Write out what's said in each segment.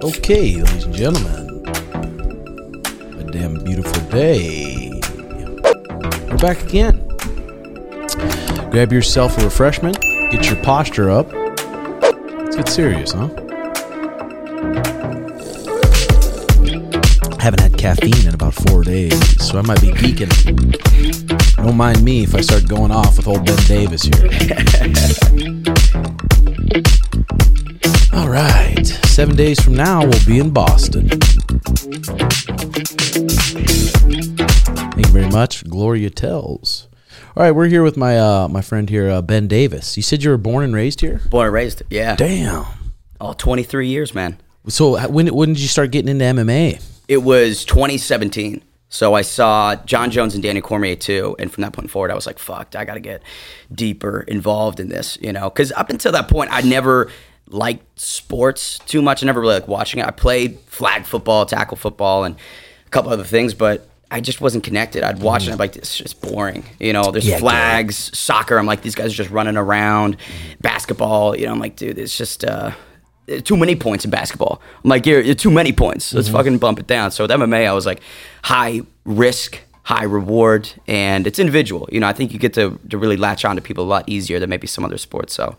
Okay, ladies and gentlemen, a damn beautiful day. We're back again. Grab yourself a refreshment, get your posture up. Let's get serious, huh? I haven't had caffeine in about 4 days, so I might be geeking. Don't mind me if I start going off with old Ben Davis here. All right, 7 days from now, we'll be in Boston. Thank you very much, Gloria Tells. All right, we're here with my my friend here, Ben Davis. You said you were born and raised here? Born and raised, yeah. Damn. Oh, 23 years, man. So when did you start getting into MMA? It was 2017. So I saw Jon Jones and Daniel Cormier too, and from that point forward, I was like, fucked, I got to get deeper involved in this, you know? Because up until that point, I never liked sports too much. I never really liked watching it. I played flag football, tackle football, and a couple other things, but I just wasn't connected. I'd watch it and I'd be like, this is just boring. You know, there's flags, soccer. I'm like, these guys are just running around. Basketball, you know, I'm like, dude, it's just too many points in basketball. I'm like, you're too many points. Let's fucking bump it down. So with MMA, I was like, high risk, high reward, and it's individual. You know, I think you get to really latch on to people a lot easier than maybe some other sports. So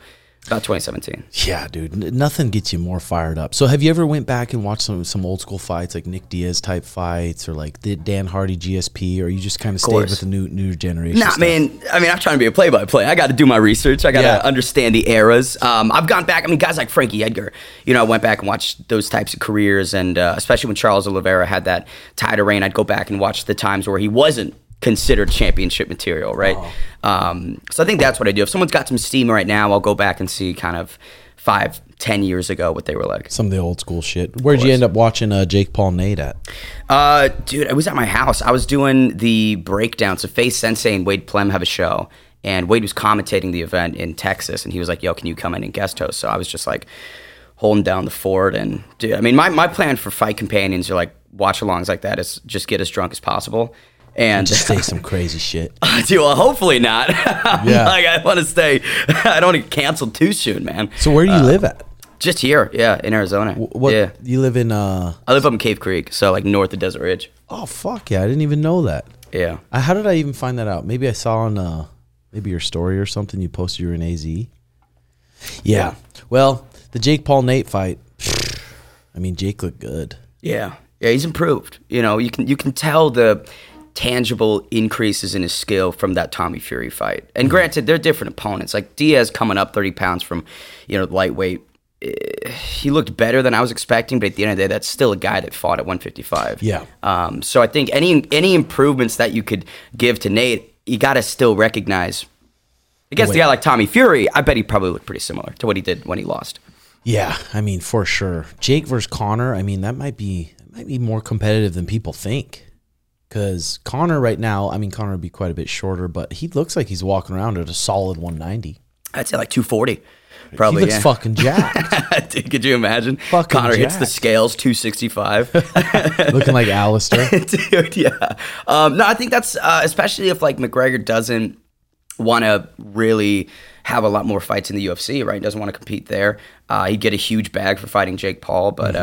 about 2017. Yeah, dude. Nothing gets you more fired up. So have you ever went back and watched some old school fights, like Nick Diaz type fights, or like the Dan Hardy GSP, or you just kind of stayed with the new generation? Nah, man. I mean, I'm trying to be a play-by-play. I got to do my research. I got to understand the eras. I've gone back. I mean, guys like Frankie Edgar, you know, I went back and watched those types of careers, and especially when Charles Oliveira had that tie to reign, I'd go back and watch the times where he wasn't considered championship material, right? Oh. So I think that's what I do. If someone's got some steam right now, I'll go back and see kind of 5-10 years ago what they were like. Some of the old school shit. Where'd you end up watching Jake Paul Nate at? Dude, it was at my house. I was doing the breakdown. So Faye Sensei and Wade Plem have a show, and Wade was commentating the event in Texas, and he was like, "Yo, can you come in and guest host?" So I was just like holding down the fort, and dude, I mean, my plan for fight companions or like watch-alongs like that is just get as drunk as possible. And just say some crazy shit. Dude, well, hopefully not. Yeah. Like, I want to stay. I don't want to cancel too soon, man. So where do you live at? Just here, yeah, in Arizona. What? Yeah. You live in? I live up in Cave Creek, so like north of Desert Ridge. Oh, fuck yeah. I didn't even know that. Yeah. How did I even find that out? Maybe I saw on maybe your story or something. You posted you were in AZ. Yeah. Well, the Jake Paul-Nate fight, I mean, Jake looked good. Yeah. Yeah, he's improved. You know, you can tell the tangible increases in his skill from that Tommy Fury fight. And granted, they're different opponents. Like Diaz coming up 30 pounds from, you know, lightweight, he looked better than I was expecting, but at the end of the day, that's still a guy that fought at 155. Yeah. So I think any improvements that you could give to Nate, you got to still recognize. Against a guy like Tommy Fury, I bet he probably looked pretty similar to what he did when he lost. Yeah, I mean, for sure. Jake versus Connor, I mean, that might be more competitive than people think. Because Connor right now, I mean, Connor would be quite a bit shorter, but he looks like he's walking around at a solid 190. I'd say like 240, probably. He looks fucking jacked. Dude, could you imagine? Fucking Connor jacked. Hits the scales, 265. Looking like Alistair. Dude, yeah. No, I think that's, especially if like McGregor doesn't want to really have a lot more fights in the UFC, right? He doesn't want to compete there. He'd get a huge bag for fighting Jake Paul, but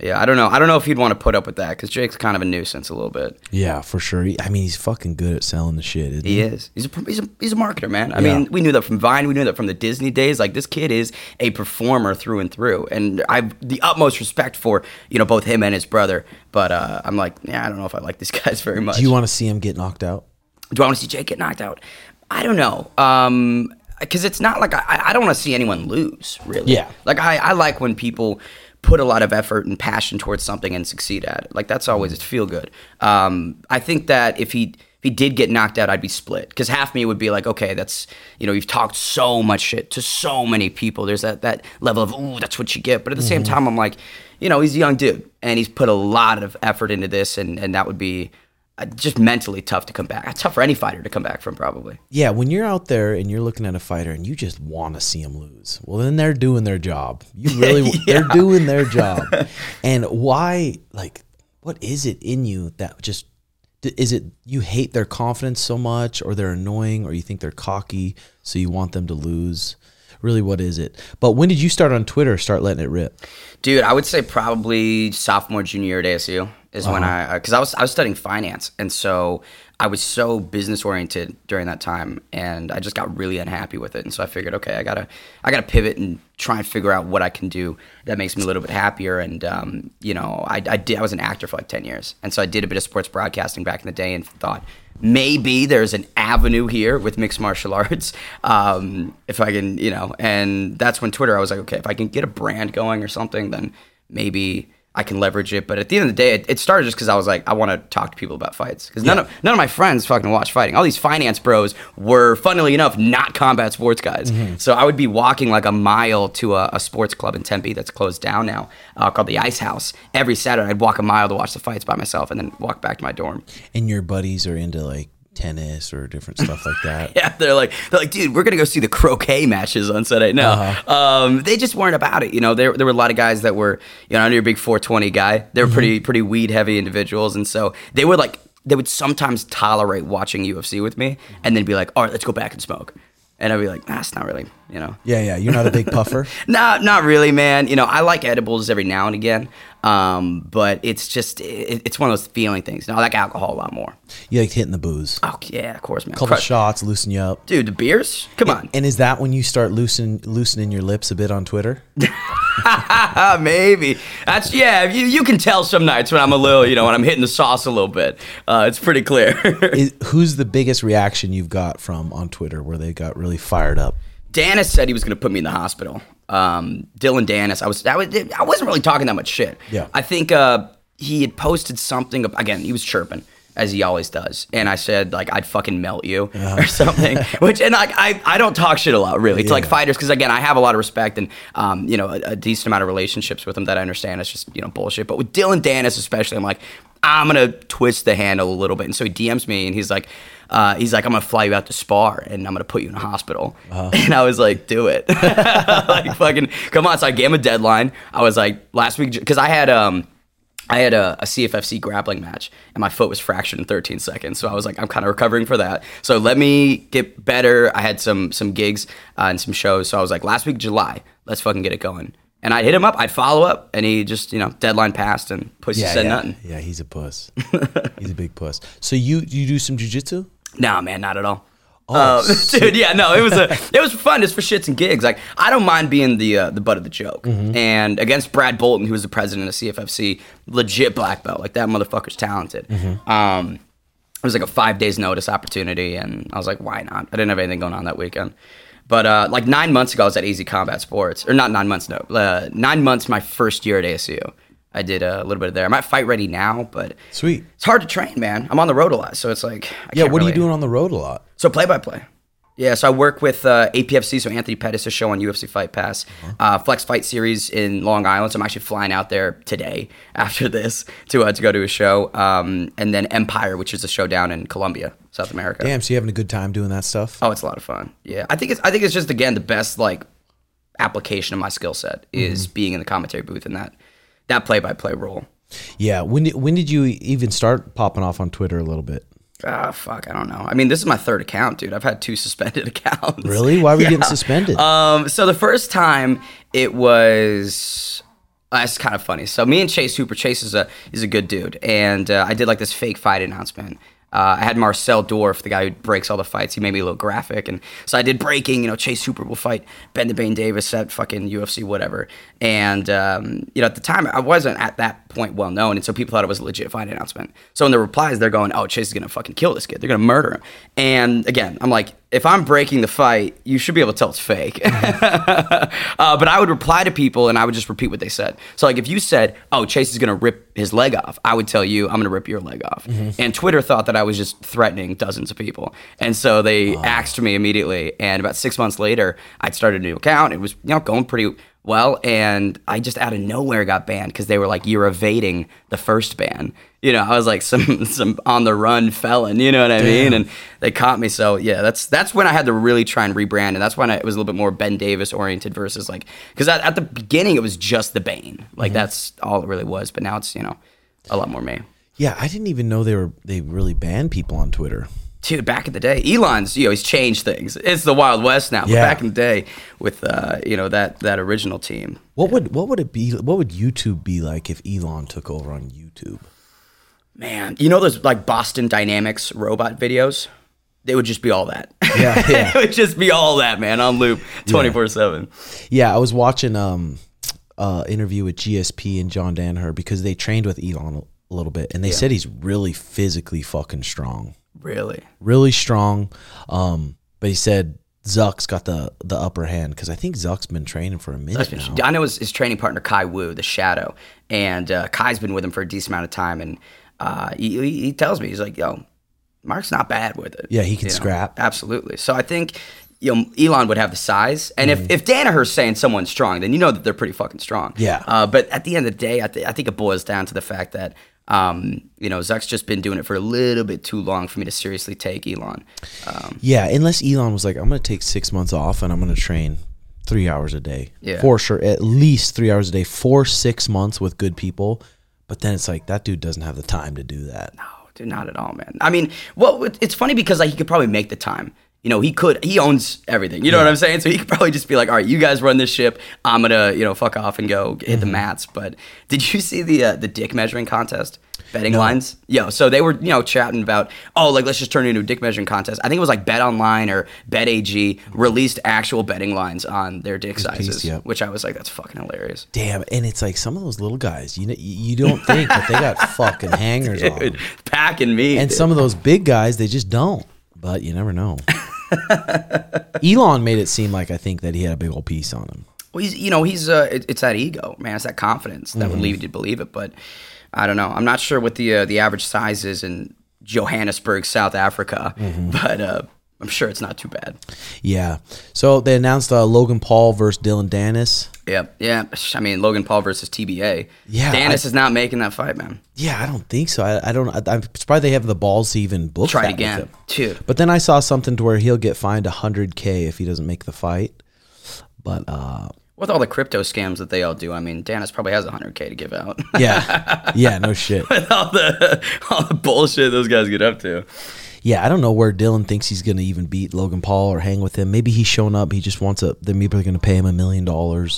yeah, I don't know. I don't know if he'd want to put up with that because Jake's kind of a nuisance a little bit. Yeah, for sure. I mean, he's fucking good at selling the shit, isn't he? He is. He's a marketer, man. I mean, we knew that from Vine. We knew that from the Disney days. Like, this kid is a performer through and through. And I have the utmost respect for, you know, both him and his brother. But I'm like, yeah, I don't know if I like these guys very much. Do you want to see him get knocked out? Do I want to see Jake get knocked out? I don't know. Because it's not like I don't want to see anyone lose, really. Yeah. Like, I like when people put a lot of effort and passion towards something and succeed at it. Like, that's always feel good. I think that if he did get knocked out, I'd be split. Because half me would be like, okay, that's, you know, you've talked so much shit to so many people. There's that level of, ooh, that's what you get. But at the same time, I'm like, you know, he's a young dude. And he's put a lot of effort into this. And that would be just mentally tough to come back. Tough for any fighter to come back from, probably. Yeah, when you're out there and you're looking at a fighter and you just want to see them lose, well, then they're doing their job. You really, they're doing their job. And why, like, what is it in you that just, is it you hate their confidence so much, or they're annoying, or you think they're cocky, so you want them to lose? really what is it? But when did you start on Twitter, start letting it rip? Dude, I would say probably sophomore, junior year at ASU is when I was studying finance. And so I was so business oriented during that time, and I just got really unhappy with it. And so I figured, okay, I gotta pivot and try and figure out what I can do that makes me a little bit happier. And you know, I was an actor for like 10 years, and so I did a bit of sports broadcasting back in the day, and thought maybe there's an avenue here with mixed martial arts, if I can, you know. And that's when Twitter, I was like, okay, if I can get a brand going or something, then maybe I can leverage it. But at the end of the day, it started just because I was like, I want to talk to people about fights. Because none of my friends fucking watch fighting. All these finance bros were, funnily enough, not combat sports guys. Mm-hmm. So I would be walking like a mile to a sports club in Tempe that's closed down now, called the Ice House. Every Saturday, I'd walk a mile to watch the fights by myself and then walk back to my dorm. And your buddies are into like tennis or different stuff like that? Yeah, they're like, dude, we're gonna go see the croquet matches on Sunday. No, they just weren't about it. You know, there were a lot of guys that were, you know, I knew a big 420 guy. They were pretty weed heavy individuals, and so they would sometimes tolerate watching UFC with me, and then be like, all right, let's go back and smoke. And I'd be like, nah, it's not really, you know. Yeah, you're not a big puffer? Nah, not really, man. You know, I like edibles every now and again, but it's just, it's one of those feeling things. No, I like alcohol a lot more. You like hitting the booze? Oh, yeah, of course, man. A couple shots, loosen you up. Dude, the beers? Come on. And is that when you start loosening your lips a bit on Twitter? Maybe. That's, yeah, you can tell some nights when I'm a little, you know, when I'm hitting the sauce a little bit. It's pretty clear. Who's the biggest reaction you've got from on Twitter where they got really fired up? Danis said he was going to put me in the hospital. Dillon Danis, I wasn't really talking that much shit. Yeah. I think he had posted something, again, he was chirping, as he always does. And I said, like, I'd fucking melt you or something. Which, and like, I don't talk shit a lot, really, to like fighters, because again, I have a lot of respect and, you know, a decent amount of relationships with them that I understand. It's just, you know, bullshit. But with Dillon Danis especially, I'm like, I'm going to twist the handle a little bit. And so he DMs me and he's like, I'm going to fly you out to spar and I'm going to put you in a hospital. And I was like, do it. Like, fucking, come on. So I gave him a deadline. I was like, last week, because I had a CFFC grappling match, and my foot was fractured in 13 seconds. So I was like, I'm kind of recovering for that. So let me get better. I had some gigs and some shows. So I was like, last week, July, let's fucking get it going. And I'd hit him up, I'd follow up, and he just, you know, deadline passed, and pussy said nothing. Yeah, he's a puss. He's a big puss. So you do some jiu-jitsu? Nah, man, not at all. Oh, dude, yeah, no, it was fun just for shits and gigs. Like, I don't mind being the butt of the joke. Mm-hmm. And against Brad Bolton, who was the president of CFFC, legit black belt. Like, that motherfucker's talented. Mm-hmm. It was like a 5 days notice opportunity, and I was like, why not? I didn't have anything going on that weekend. But like 9 months ago, I was at Easy Combat Sports. Or not 9 months, no. 9 months my first year at ASU. I did a little bit of there. I'm at Fight Ready now, but sweet. It's hard to train, man. I'm on the road a lot, so it's like What are you doing on the road a lot? So play-by-play. Yeah, so I work with APFC, so Anthony Pettis' show on UFC Fight Pass, Flex Fight Series in Long Island. So I'm actually flying out there today after this to go to a show, and then Empire, which is a show down in Colombia, South America. Damn, so you having a good time doing that stuff? Oh, it's a lot of fun. Yeah, I think it's just again the best like application of my skill set is being in the commentary booth and that play-by-play role. Yeah. When did you even start popping off on Twitter a little bit? Fuck, I don't know. I mean, this is my third account, dude. I've had two suspended accounts. Really? Why were you getting suspended? So the first time it was... That's kind of funny. So me and Chase Hooper, Chase is a good dude, and I did like this fake fight announcement. I had Marcel Dorf, the guy who breaks all the fights. He made me a little graphic. And so I did breaking, you know, Chase Hooper will fight Ben Davis at fucking UFC, whatever. And, you know, at the time, I wasn't at that point well known. And so people thought it was a legit fight announcement. So in the replies, they're going, oh, Chase is going to fucking kill this kid. They're going to murder him. And again, I'm like, if I'm breaking the fight, you should be able to tell it's fake. But I would reply to people and I would just repeat what they said. So like if you said, oh, Chase is going to rip his leg off, I would tell you, I'm going to rip your leg off. Mm-hmm. And Twitter thought that I was just threatening dozens of people. And so they axed me immediately. And about 6 months later, I'd started a new account. It was, you know, going pretty well. And I just out of nowhere got banned because they were like, you're evading the first ban. You know, I was like some on the run felon, you know what I mean? And they caught me. So yeah, that's when I had to really try and rebrand. And that's when it was a little bit more Ben Davis oriented versus like, because at the beginning it was just the Bane. Like that's all it really was. But now it's, you know, a lot more me. Yeah, I didn't even know they really banned people on Twitter. dude, back in the day, Elon's, you know, he's changed things. It's the Wild West now. But back in the day with, you know, that original team. What would it be? What would YouTube be like if Elon took over on YouTube? Man, you know those like Boston Dynamics robot videos? It would just be all that. Yeah. It would just be all that, man, on loop 24/7. Yeah, I was watching interview with GSP and John Danaher because they trained with Elon a little bit, and they said he's really physically fucking strong. Really strong. But he said Zuck's got the upper hand because I think Zuck's been training for a minute now. I know his training partner Kai Wu, the Shadow, and Kai's been with him for a decent amount of time, and he tells me, he's like, yo, Mark's not bad with it. Yeah, he can scrap. Absolutely. So I think, you know, Elon would have the size. And if Danaher's saying someone's strong, then you know that they're pretty fucking strong. Yeah. But at the end of the day, I think it boils down to the fact that, you know, Zuck's just been doing it for a little bit too long for me to seriously take Elon. Yeah, unless Elon was like, I'm going to take 6 months off and I'm going to train 3 hours a day. Yeah. For sure, at least 3 hours a day for 6 months with good people. But then it's like, that dude doesn't have the time to do that. No, dude, not at all, man. I mean, well, it's funny because like he could probably make the time. You know, he owns everything. You know what I'm saying? So he could probably just be like, all right, you guys run this ship. I'm going to, you know, fuck off and go hit the mats. But did you see the dick measuring contest? Betting lines? Yo, so they were, you know, chatting about, oh, like, let's just turn it into a dick measuring contest. I think it was like Bet Online or Bet AG released actual betting lines on their dick sizes, which I was like, that's fucking hilarious. Damn, and it's like some of those little guys, you know, you don't think, but they got fucking hangers on them. Packing me. And some of those big guys, they just don't, but you never know. Elon made it seem like, I think, that he had a big old piece on him. Well, it's that ego, man. It's that confidence that would lead you to believe it, but I don't know. I'm not sure what the average size is in Johannesburg, South Africa, but I'm sure it's not too bad. Yeah. So they announced Logan Paul versus Dillon Danis. Yeah. I mean, Logan Paul versus TBA. Yeah. Danis is not making that fight, man. Yeah, I don't think so. I'm surprised they have the balls to even book. Try it again, dude. But then I saw something to where he'll get fined $100K if he doesn't make the fight. But with all the crypto scams that they all do, I mean, Danis probably has $100K to give out. Yeah, no shit. With all the bullshit those guys get up to. Yeah, I don't know where Dillon thinks he's going to even beat Logan Paul or hang with him. Maybe he's shown up, he just wants then people are going to pay him $1 million or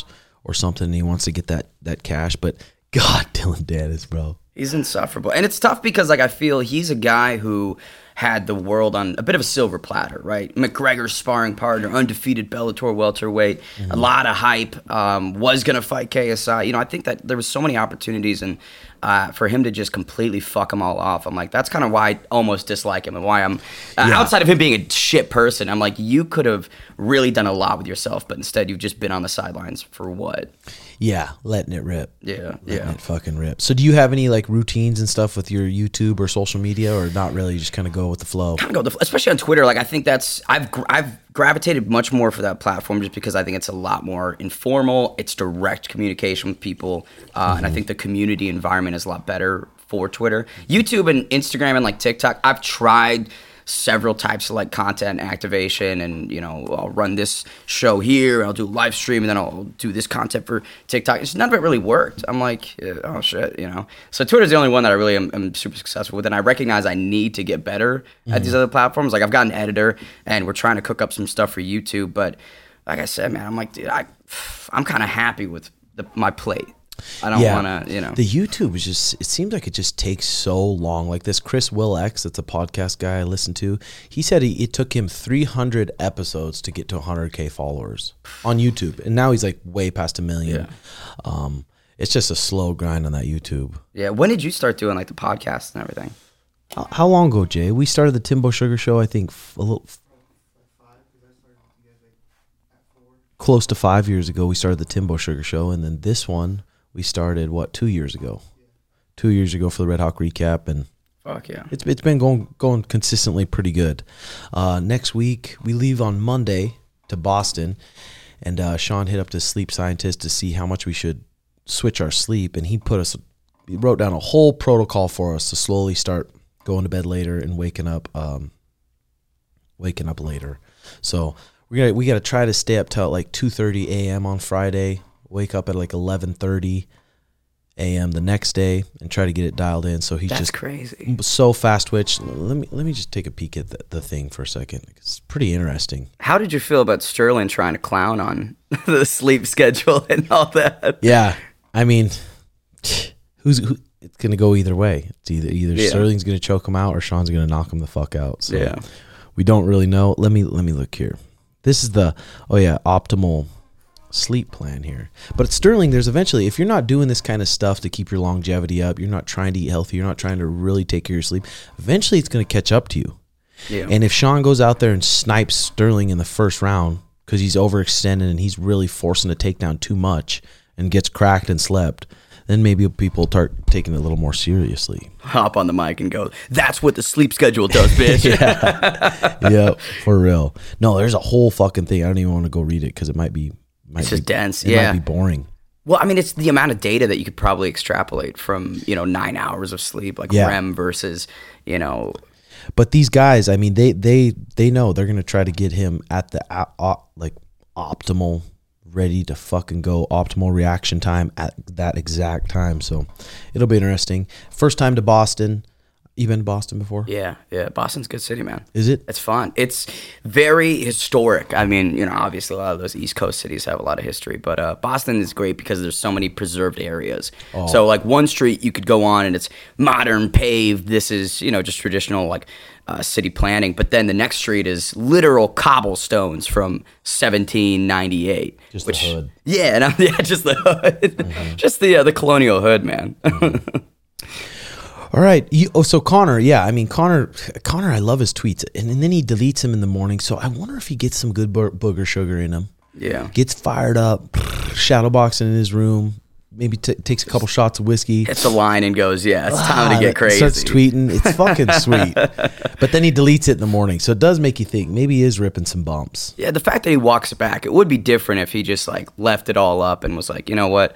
something, and he wants to get that cash. But God, Dillon Danis, bro. He's insufferable. And it's tough because, like, I feel he's a guy who had the world on a bit of a silver platter, right? McGregor's sparring partner, undefeated Bellator welterweight, a lot of hype, was going to fight KSI. You know, I think that there was so many opportunities, and for him to just completely fuck them all off, I'm like, that's kind of why I almost dislike him and why I'm, outside of him being a shit person, I'm like, you could have really done a lot with yourself, but instead you've just been on the sidelines for what? Yeah, letting it rip. Yeah, letting it fucking rip. So do you have any, like, routines and stuff with your YouTube or social media, or not really, just kind of go with the flow? Kind of go with the flow, especially on Twitter. Like, I think that's, I've gravitated much more for that platform just because I think it's a lot more informal. It's direct communication with people, and I think the community environment is a lot better for Twitter. YouTube and Instagram and, like, TikTok, I've tried several types of, like, content activation, and, you know, I'll run this show here, I'll do a live stream, and then I'll do this content for TikTok. None of it really worked. I'm like, oh shit, you know. So Twitter's the only one that I really am super successful with, and I recognize I need to get better at these other platforms. Like, I've got an editor, and we're trying to cook up some stuff for YouTube, but like I said, man, I'm like, dude, I'm kind of happy with my plate. I don't want to, you know. The YouTube is just, it seems like it just takes so long. Like this Chris Willex, that's a podcast guy I listen to, he said it took him 300 episodes to get to 100K followers on YouTube. And now he's like way past 1 million. Yeah. It's just a slow grind on that YouTube. Yeah. When did you start doing like the podcast and everything? How long ago, Jay? We started the Timbo Sugar Show, I think, a little... Close to 5 years ago, we started the Timbo Sugar Show. And then this one... We started, 2 years ago? 2 years ago for the Red Hawk recap, and fuck yeah, it's been going consistently pretty good. Next week we leave on Monday to Boston, and Sean hit up the sleep scientist to see how much we should switch our sleep, and he wrote down a whole protocol for us to slowly start going to bed later and waking up later. So we gotta try to stay up till like 2:30 a.m. on Friday. Wake up at like 11:30 a.m. the next day and try to get it dialed in. So he's just crazy, so fast twitch. Let me just take a peek at the thing for a second. It's pretty interesting. How did you feel about Sterling trying to clown on the sleep schedule and all that? Yeah, I mean, who? It's gonna go either way. It's either Sterling's gonna choke him out or Sean's gonna knock him the fuck out. So yeah, we don't really know. Let me look here. This is the optimal sleep plan here. But at Sterling, there's eventually, if you're not doing this kind of stuff to keep your longevity up, you're not trying to eat healthy, you're not trying to really take care of your sleep, eventually it's going to catch up to you. Yeah. And if Sean goes out there and snipes Sterling in the first round because he's overextended and he's really forcing a takedown too much and gets cracked and slept, then maybe people start taking it a little more seriously. Hop on the mic and go, that's what the sleep schedule does, bitch. Yeah, for real. No, there's a whole fucking thing. I don't even want to go read it because it might be just dense. It might be boring. Well, I mean, it's the amount of data that you could probably extrapolate from, 9 hours of sleep, REM versus, But these guys, I mean, they know they're going to try to get him at the optimal, ready to fucking go, optimal reaction time at that exact time. So it'll be interesting. First time to Boston. You been to Boston before? Yeah. Boston's a good city, man. Is it? It's fun. It's very historic. I mean, obviously a lot of those East Coast cities have a lot of history, but Boston is great because there's so many preserved areas. Oh. So one street you could go on and it's modern, paved. This is, just traditional city planning. But then the next street is literal cobblestones from 1798. Just the hood. Yeah, just the hood. Mm-hmm. Just the colonial hood, man. Mm-hmm. All right. So Connor, Connor, I love his tweets. And then he deletes him in the morning. So I wonder if he gets some good booger sugar in him. Yeah. Gets fired up, shadow boxing in his room, maybe takes a couple shots of whiskey. Hits a line and goes, it's time to get crazy. Starts tweeting. It's fucking sweet. But then he deletes it in the morning. So it does make you think maybe he is ripping some bumps. Yeah, the fact that he walks it back, it would be different if he just left it all up and was like, you know what?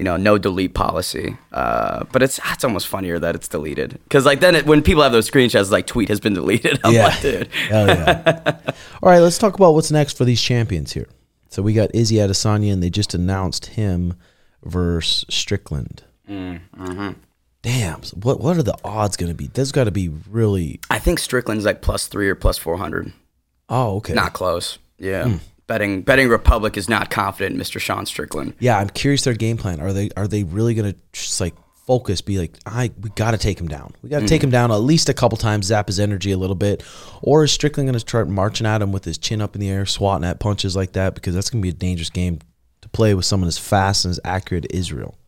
No delete policy. But it's almost funnier that it's deleted. Because when people have those screenshots, tweet has been deleted. I'm like, dude. Hell yeah. All right, let's talk about what's next for these champions here. So we got Izzy Adesanya, and they just announced him versus Strickland. Mm-hmm. Damn, so what are the odds going to be? There's got to be really... I think Strickland's +3 or +400. Oh, okay. Not close. Yeah. Mm. Betting Republic is not confident in Mr. Sean Strickland. Yeah, I'm curious their game plan. Are they really going to just focus, be like, we got to take him down. We got to take him down at least a couple times, zap his energy a little bit. Or is Strickland going to start marching at him with his chin up in the air, swatting at punches like that? Because that's going to be a dangerous game to play with someone as fast and as accurate as Israel.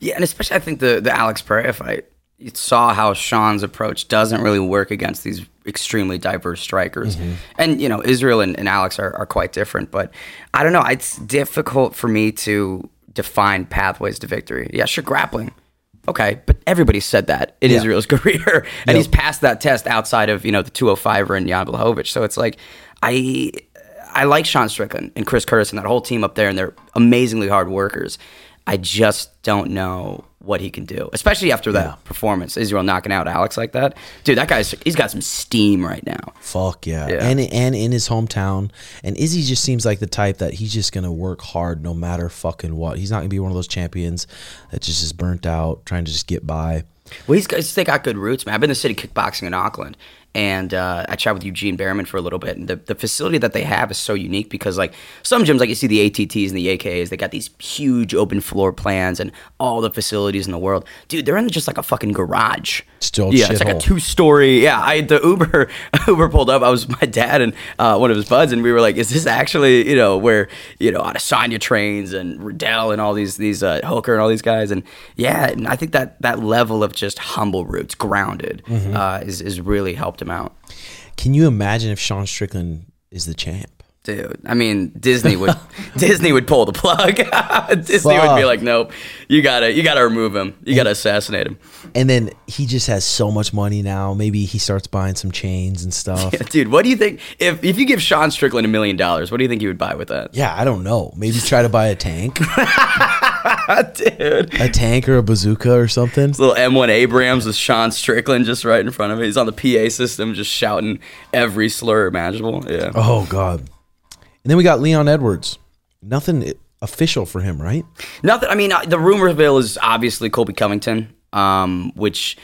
Yeah, and especially I think the Alex Pereira fight, you saw how Sean's approach doesn't really work against these extremely diverse strikers. Mm-hmm. And, Israel and Alex are quite different. But I don't know. It's difficult for me to define pathways to victory. Yeah, sure, grappling. Okay, but everybody said that in Israel's career. And he's passed that test outside of, the 205er and Jan Blachowicz. So it's I like Sean Strickland and Chris Curtis and that whole team up there, and they're amazingly hard workers. I just don't know what he can do, especially after that performance. Israel knocking out Alex like that. Dude, that guy's got some steam right now. Fuck yeah. And in his hometown. And Izzy just seems like the type that he's just going to work hard no matter fucking what. He's not going to be one of those champions that just is burnt out, trying to just get by. Well, they got good roots, man. I've been to city kickboxing in Auckland, and I chatted with Eugene Behrman for a little bit. And the facility that they have is so unique because, some gyms, you see the ATTs and the AKs, they got these huge open floor plans and all the facilities in the world. Dude, they're in just a fucking garage. Still, yeah, it's a 2-story. Yeah, Uber pulled up. I was my dad and one of his buds, and we were like, "Is this actually where Adesanya trains and Riddell and all these Hooker and all these guys?" And yeah, and I think that level of just humble roots, grounded, is really helped him out. Can you imagine if Sean Strickland is the champ? Dude, I mean, Disney would pull the plug. Disney would be like, nope, you gotta remove him. You gotta assassinate him. And then he just has so much money now. Maybe he starts buying some chains and stuff. Yeah, dude, what do you think if you give Sean Strickland $1 million? What do you think he would buy with that? Yeah, I don't know. Maybe try to buy a tank. Dude, a tank or a bazooka or something. This little M1 Abrams with Sean Strickland just right in front of him. He's on the PA system, just shouting every slur imaginable. Yeah. Oh God. And then we got Leon Edwards. Nothing official for him, right? Nothing. I mean, the rumor mill is obviously Colby Covington, which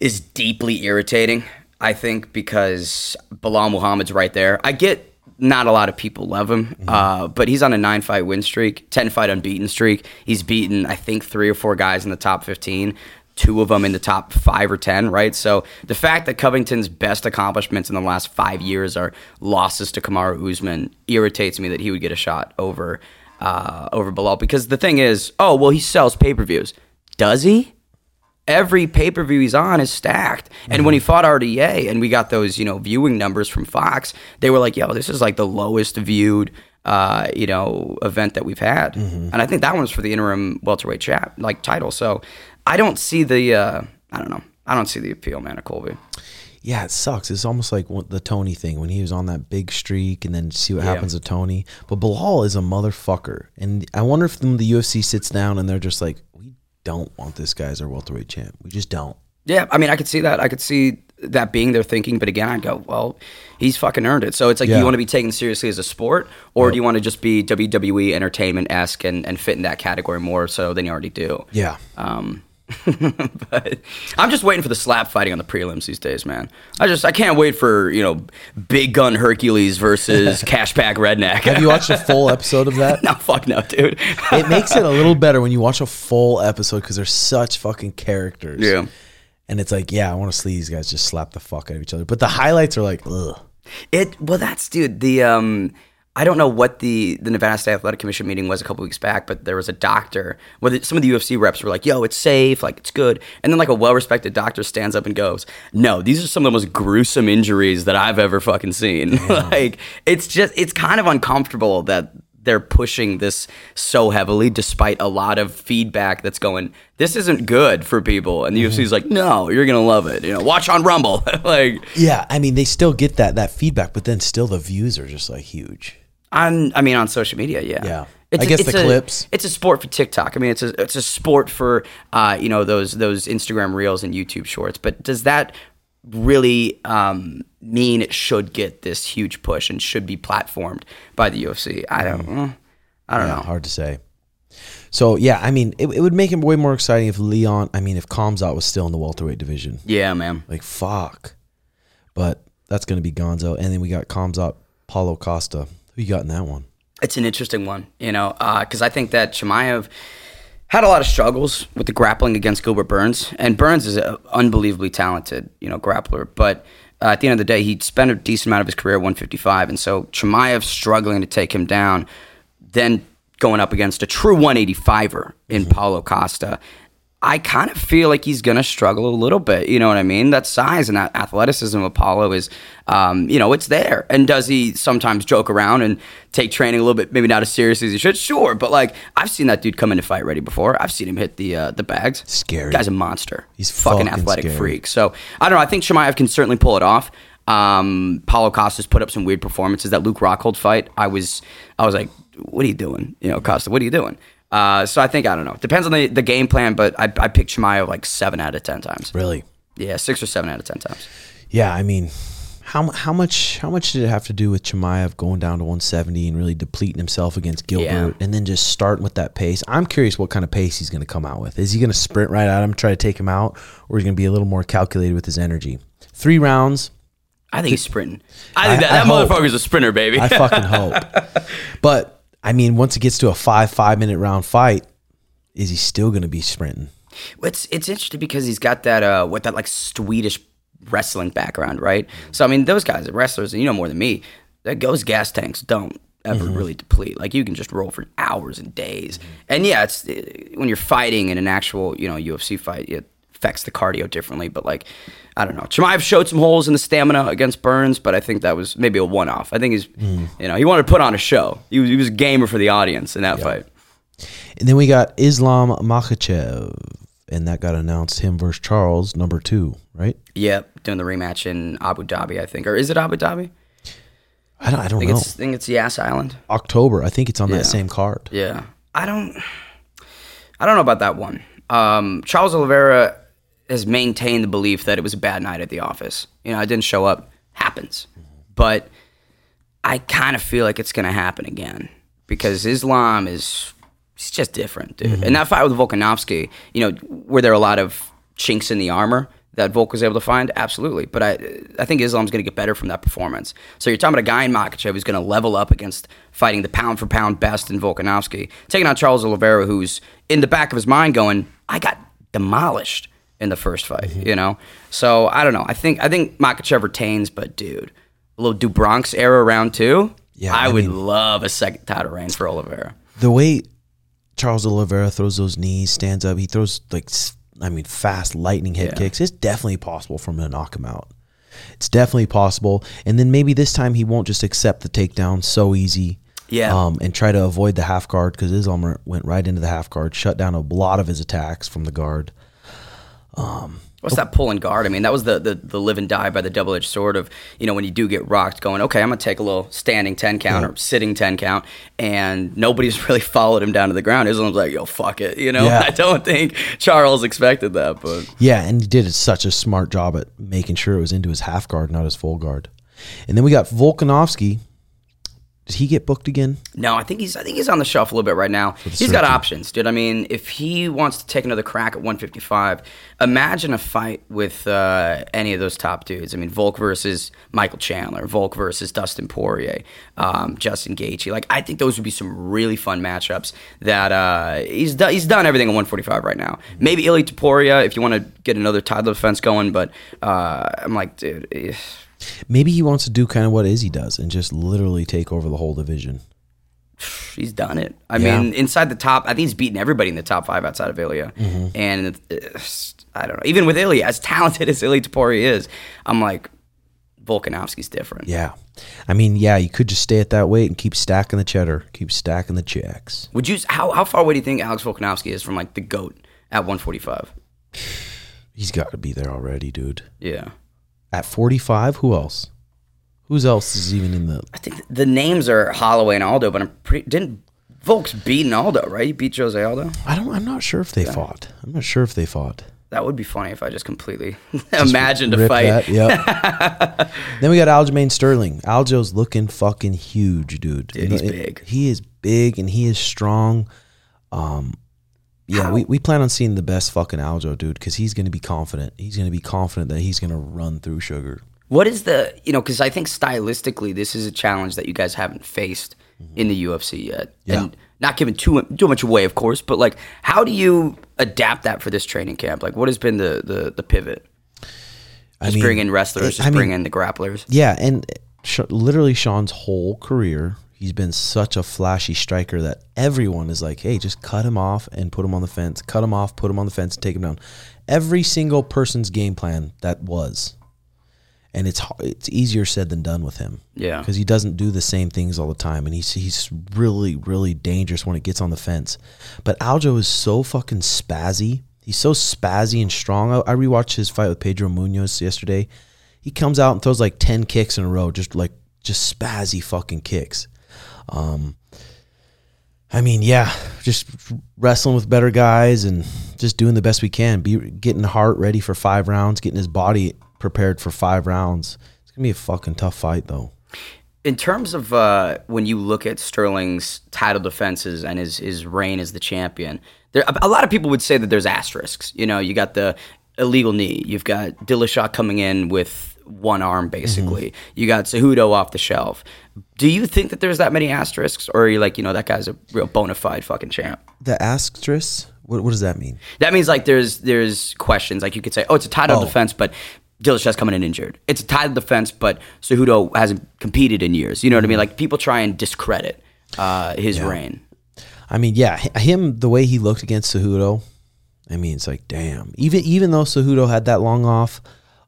is deeply irritating, I think, because Bilal Muhammad's right there. I get not a lot of people love him, but he's on a 9-fight win streak, 10-fight unbeaten streak. He's beaten, I think, 3 or 4 guys in the top 15. 2 of them in the top 5 or 10, right? So the fact that Covington's best accomplishments in the last 5 years are losses to Kamaru Usman irritates me that he would get a shot over over Bilal. Because the thing is, oh, well, he sells pay-per-views. Does he? Every pay-per-view he's on is stacked. And when he fought RDA and we got those, you know, viewing numbers from Fox, they were like, yo, this is like the lowest viewed you know, event that we've had. And I think that one's for the interim welterweight champ, like, title. So I don't see the, I don't know. I don't see the appeal, man, of Colby. Yeah, it sucks. It's almost like the Tony thing when he was on that big streak and then see what happens with Tony. But Bilal is a motherfucker. And I wonder if the UFC sits down and they're just like, we don't want this guy as our welterweight champ. We just don't. Yeah, I mean, I could see that. I could see that being their thinking. But again, I'd go, well, he's fucking earned it. So it's like, do you want to be taken seriously as a sport? Or do you want to just be WWE entertainment-esque and fit in that category more so than you already do? Yeah. But I'm just waiting for the slap fighting on the prelims these days, man. I can't wait for, you know, Big Gun Hercules versus Cash Pack Redneck. Have you watched a full episode of that? No, fuck no, dude. It makes it a little better when you watch a full episode because they're such fucking characters. Yeah. And it's like, yeah, I want to see these guys just slap the fuck out of each other. But the highlights are like, ugh. Well, that's, dude, the I don't know what the Nevada State Athletic Commission meeting was a couple weeks back, but there was a doctor where some of the UFC reps were like, yo, it's safe, like, it's good. And then, like, a well-respected doctor stands up and goes, no, these are some of the most gruesome injuries that I've ever fucking seen. Like, it's just, it's kind of uncomfortable that they're pushing this so heavily despite a lot of feedback that's going, this isn't good for people. And the UFC's like, no, you're going to love it. You know, watch on Rumble. Like, yeah, I mean, they still get that feedback, but then still the views are just, like, huge. On social media, yeah. It's, I guess it's the clips. It's a sport for TikTok. I mean, it's a sport for you know, those Instagram reels and YouTube shorts. But does that really mean it should get this huge push and should be platformed by the UFC? I don't know. Hard to say. So yeah, I mean, it would make it way more exciting if if Khamzat was still in the welterweight division. Yeah, man. Like, fuck. But that's gonna be Gonzo, and then we got Khamzat Paulo Costa. You got in that one. It's an interesting one, you know, because I think that Chimaev had a lot of struggles with the grappling against Gilbert Burns, and Burns is an unbelievably talented, you know, grappler. But at the end of the day, he spent a decent amount of his career at 155, and so Chimaev struggling to take him down, then going up against a true 185er in Paulo Costa. I kind of feel like he's going to struggle a little bit. You know what I mean? That size and that athleticism of Paulo is, you know, it's there. And does he sometimes joke around and take training a little bit, maybe not as seriously as he should? Sure. But, like, I've seen that dude come into fight ready before. I've seen him hit the bags. Scary. Guy's a monster. He's fucking athletic scary. Freak. So, I don't know. I think Chimaev can certainly pull it off. Paulo Costa's put up some weird performances. That Luke Rockhold fight, I was like, what are you doing? You know, Costa, what are you doing? So I think, I don't know. Depends on the game plan, but I picked Chimaev like 7 out of 10 times. Really? Yeah, 6 or 7 out of 10 times. Yeah, I mean, how much did it have to do with Chimaev going down to 170 and really depleting himself against Gilbert and then just starting with that pace? I'm curious what kind of pace he's going to come out with. Is he going to sprint right at him, try to take him out, or is he going to be a little more calculated with his energy? 3 rounds. I think he's sprinting. I think that motherfucker's a sprinter, baby. I fucking hope. But I mean, once it gets to a 5-minute round fight, is he still going to be sprinting? It's interesting because he's got that like Swedish wrestling background, right? So I mean, those guys are wrestlers, and you know more than me. Those gas tanks don't ever really deplete. Like, you can just roll for hours and days. And yeah, it's when you're fighting in an actual, you know, UFC fight, it affects the cardio differently. But, like, I don't know. Chimaev showed some holes in the stamina against Burns, but I think that was maybe a one-off. I think he's, you know, he wanted to put on a show. He was a gamer for the audience in that fight. And then we got Islam Makhachev, and that got announced, him versus Charles, number 2, right? Yeah, doing the rematch in Abu Dhabi, I think. Or is it Abu Dhabi? I don't know. I think it's Yas Island. October. I think it's on that same card. Yeah. I don't know about that one. Charles Oliveira has maintained the belief that it was a bad night at the office. You know, I didn't show up. Happens. But I kind of feel like it's going to happen again. because Islam is, it's just different, dude. Mm-hmm. And that fight with Volkanovski, you know, were there a lot of chinks in the armor that Volk was able to find? Absolutely. But I think Islam's going to get better from that performance. So you're talking about a guy in Makhachev who's going to level up against fighting the pound-for-pound best in Volkanovski, taking on Charles Oliveira, who's in the back of his mind going, I got demolished in the first fight, mm-hmm. you know? So I don't know. I think Makhachev retains, but dude, a little DuBronx era round two, yeah, I would love a second title reign for Oliveira. The way Charles Oliveira throws those knees, stands up, he throws like... I mean, fast lightning head kicks. It's definitely possible for him to knock him out. It's definitely possible. And then maybe this time he won't just accept the takedown so easy. Yeah. And try to avoid the half guard, because Islam went right into the half guard, shut down a lot of his attacks from the guard. What's that pull and guard? I mean, that was the live and die by the double-edged sword of, you know, when you do get rocked, going, okay, I'm going to take a little standing 10 count or sitting 10 count, and nobody's really followed him down to the ground. Islam's like, yo, fuck it, you know? Yeah. I don't think Charles expected that, but... Yeah, and he did such a smart job at making sure it was into his half guard, not his full guard. And then we got Volkanovski. Did he get booked again? No, I think he's on the shelf a little bit right now. He's got options, dude. I mean, if he wants to take another crack at 155, imagine a fight with any of those top dudes. I mean, Volk versus Michael Chandler, Volk versus Dustin Poirier, Justin Gaethje. Like, I think those would be some really fun matchups. That he's done everything at 145 right now. Maybe Ilie Topuria if you want to get another title defense going. But I'm like, dude. Maybe he wants to do kind of what Izzy does and just literally take over the whole division. He's done it. I mean, inside the top, I think he's beaten everybody in the top five outside of Ilia. Mm-hmm. And I don't know. Even with Ilia, as talented as Ilie Topuria is, I'm like, Volkanovski's different. Yeah. I mean, yeah, you could just stay at that weight and keep stacking the cheddar, keep stacking the checks. Would you? How far away do you think Alex Volkanovski is from, like, the GOAT at 145? He's got to be there already, dude. Yeah. At 45, who else? Who's else is even in the... I think the names are Holloway and Aldo, but didn't Volk's beat Aldo, right? He beat Jose Aldo? I'm not sure if they fought. That would be funny if I just completely imagined a fight. That, yep. Then we got Aljamain Sterling. Aljo's looking fucking huge, dude. Dude, he's big. He is big and he is strong. Yeah, we plan on seeing the best fucking Aljo, dude, because he's going to be confident. He's going to be confident that he's going to run through Sugar. What is the, you know, because I think stylistically this is a challenge that you guys haven't faced in the UFC yet. Yeah. And not giving too much away, of course, but, like, how do you adapt that for this training camp? Like, what has been the pivot? I mean, bring in wrestlers, bring in the grapplers. Yeah, and literally Sean's whole career, he's been such a flashy striker that everyone is like, hey, just cut him off and put him on the fence. Cut him off, put him on the fence, and take him down. Every single person's game plan that was. And it's easier said than done with him. Yeah. Because he doesn't do the same things all the time. And he's really, really dangerous when it gets on the fence. But Aljo is so fucking spazzy. He's so spazzy and strong. I rewatched his fight with Pedro Munoz yesterday. He comes out and throws like 10 kicks in a row, just spazzy fucking kicks. I mean, yeah, just wrestling with better guys and just doing the best we can. Getting heart ready for 5 rounds, getting his body prepared for 5 rounds. It's going to be a fucking tough fight, though. In terms of when you look at Sterling's title defenses and his reign as the champion, there a lot of people would say that there's asterisks. You know, you got the illegal knee. You've got Dillashaw coming in with one arm, basically. Mm-hmm. You got Cejudo off the shelf. Do you think that there's that many asterisks, or are you like, you know, that guy's a real bona fide fucking champ? The asterisks? What does that mean? That means, like, there's questions. Like, you could say, oh, it's a title defense, but Dillashaw's coming in injured. It's a title defense, but Cejudo hasn't competed in years. You know what I mean? Like, people try and discredit his reign. I mean, yeah, him, the way he looked against Cejudo, I mean, it's like, damn. Even though Cejudo had that long off,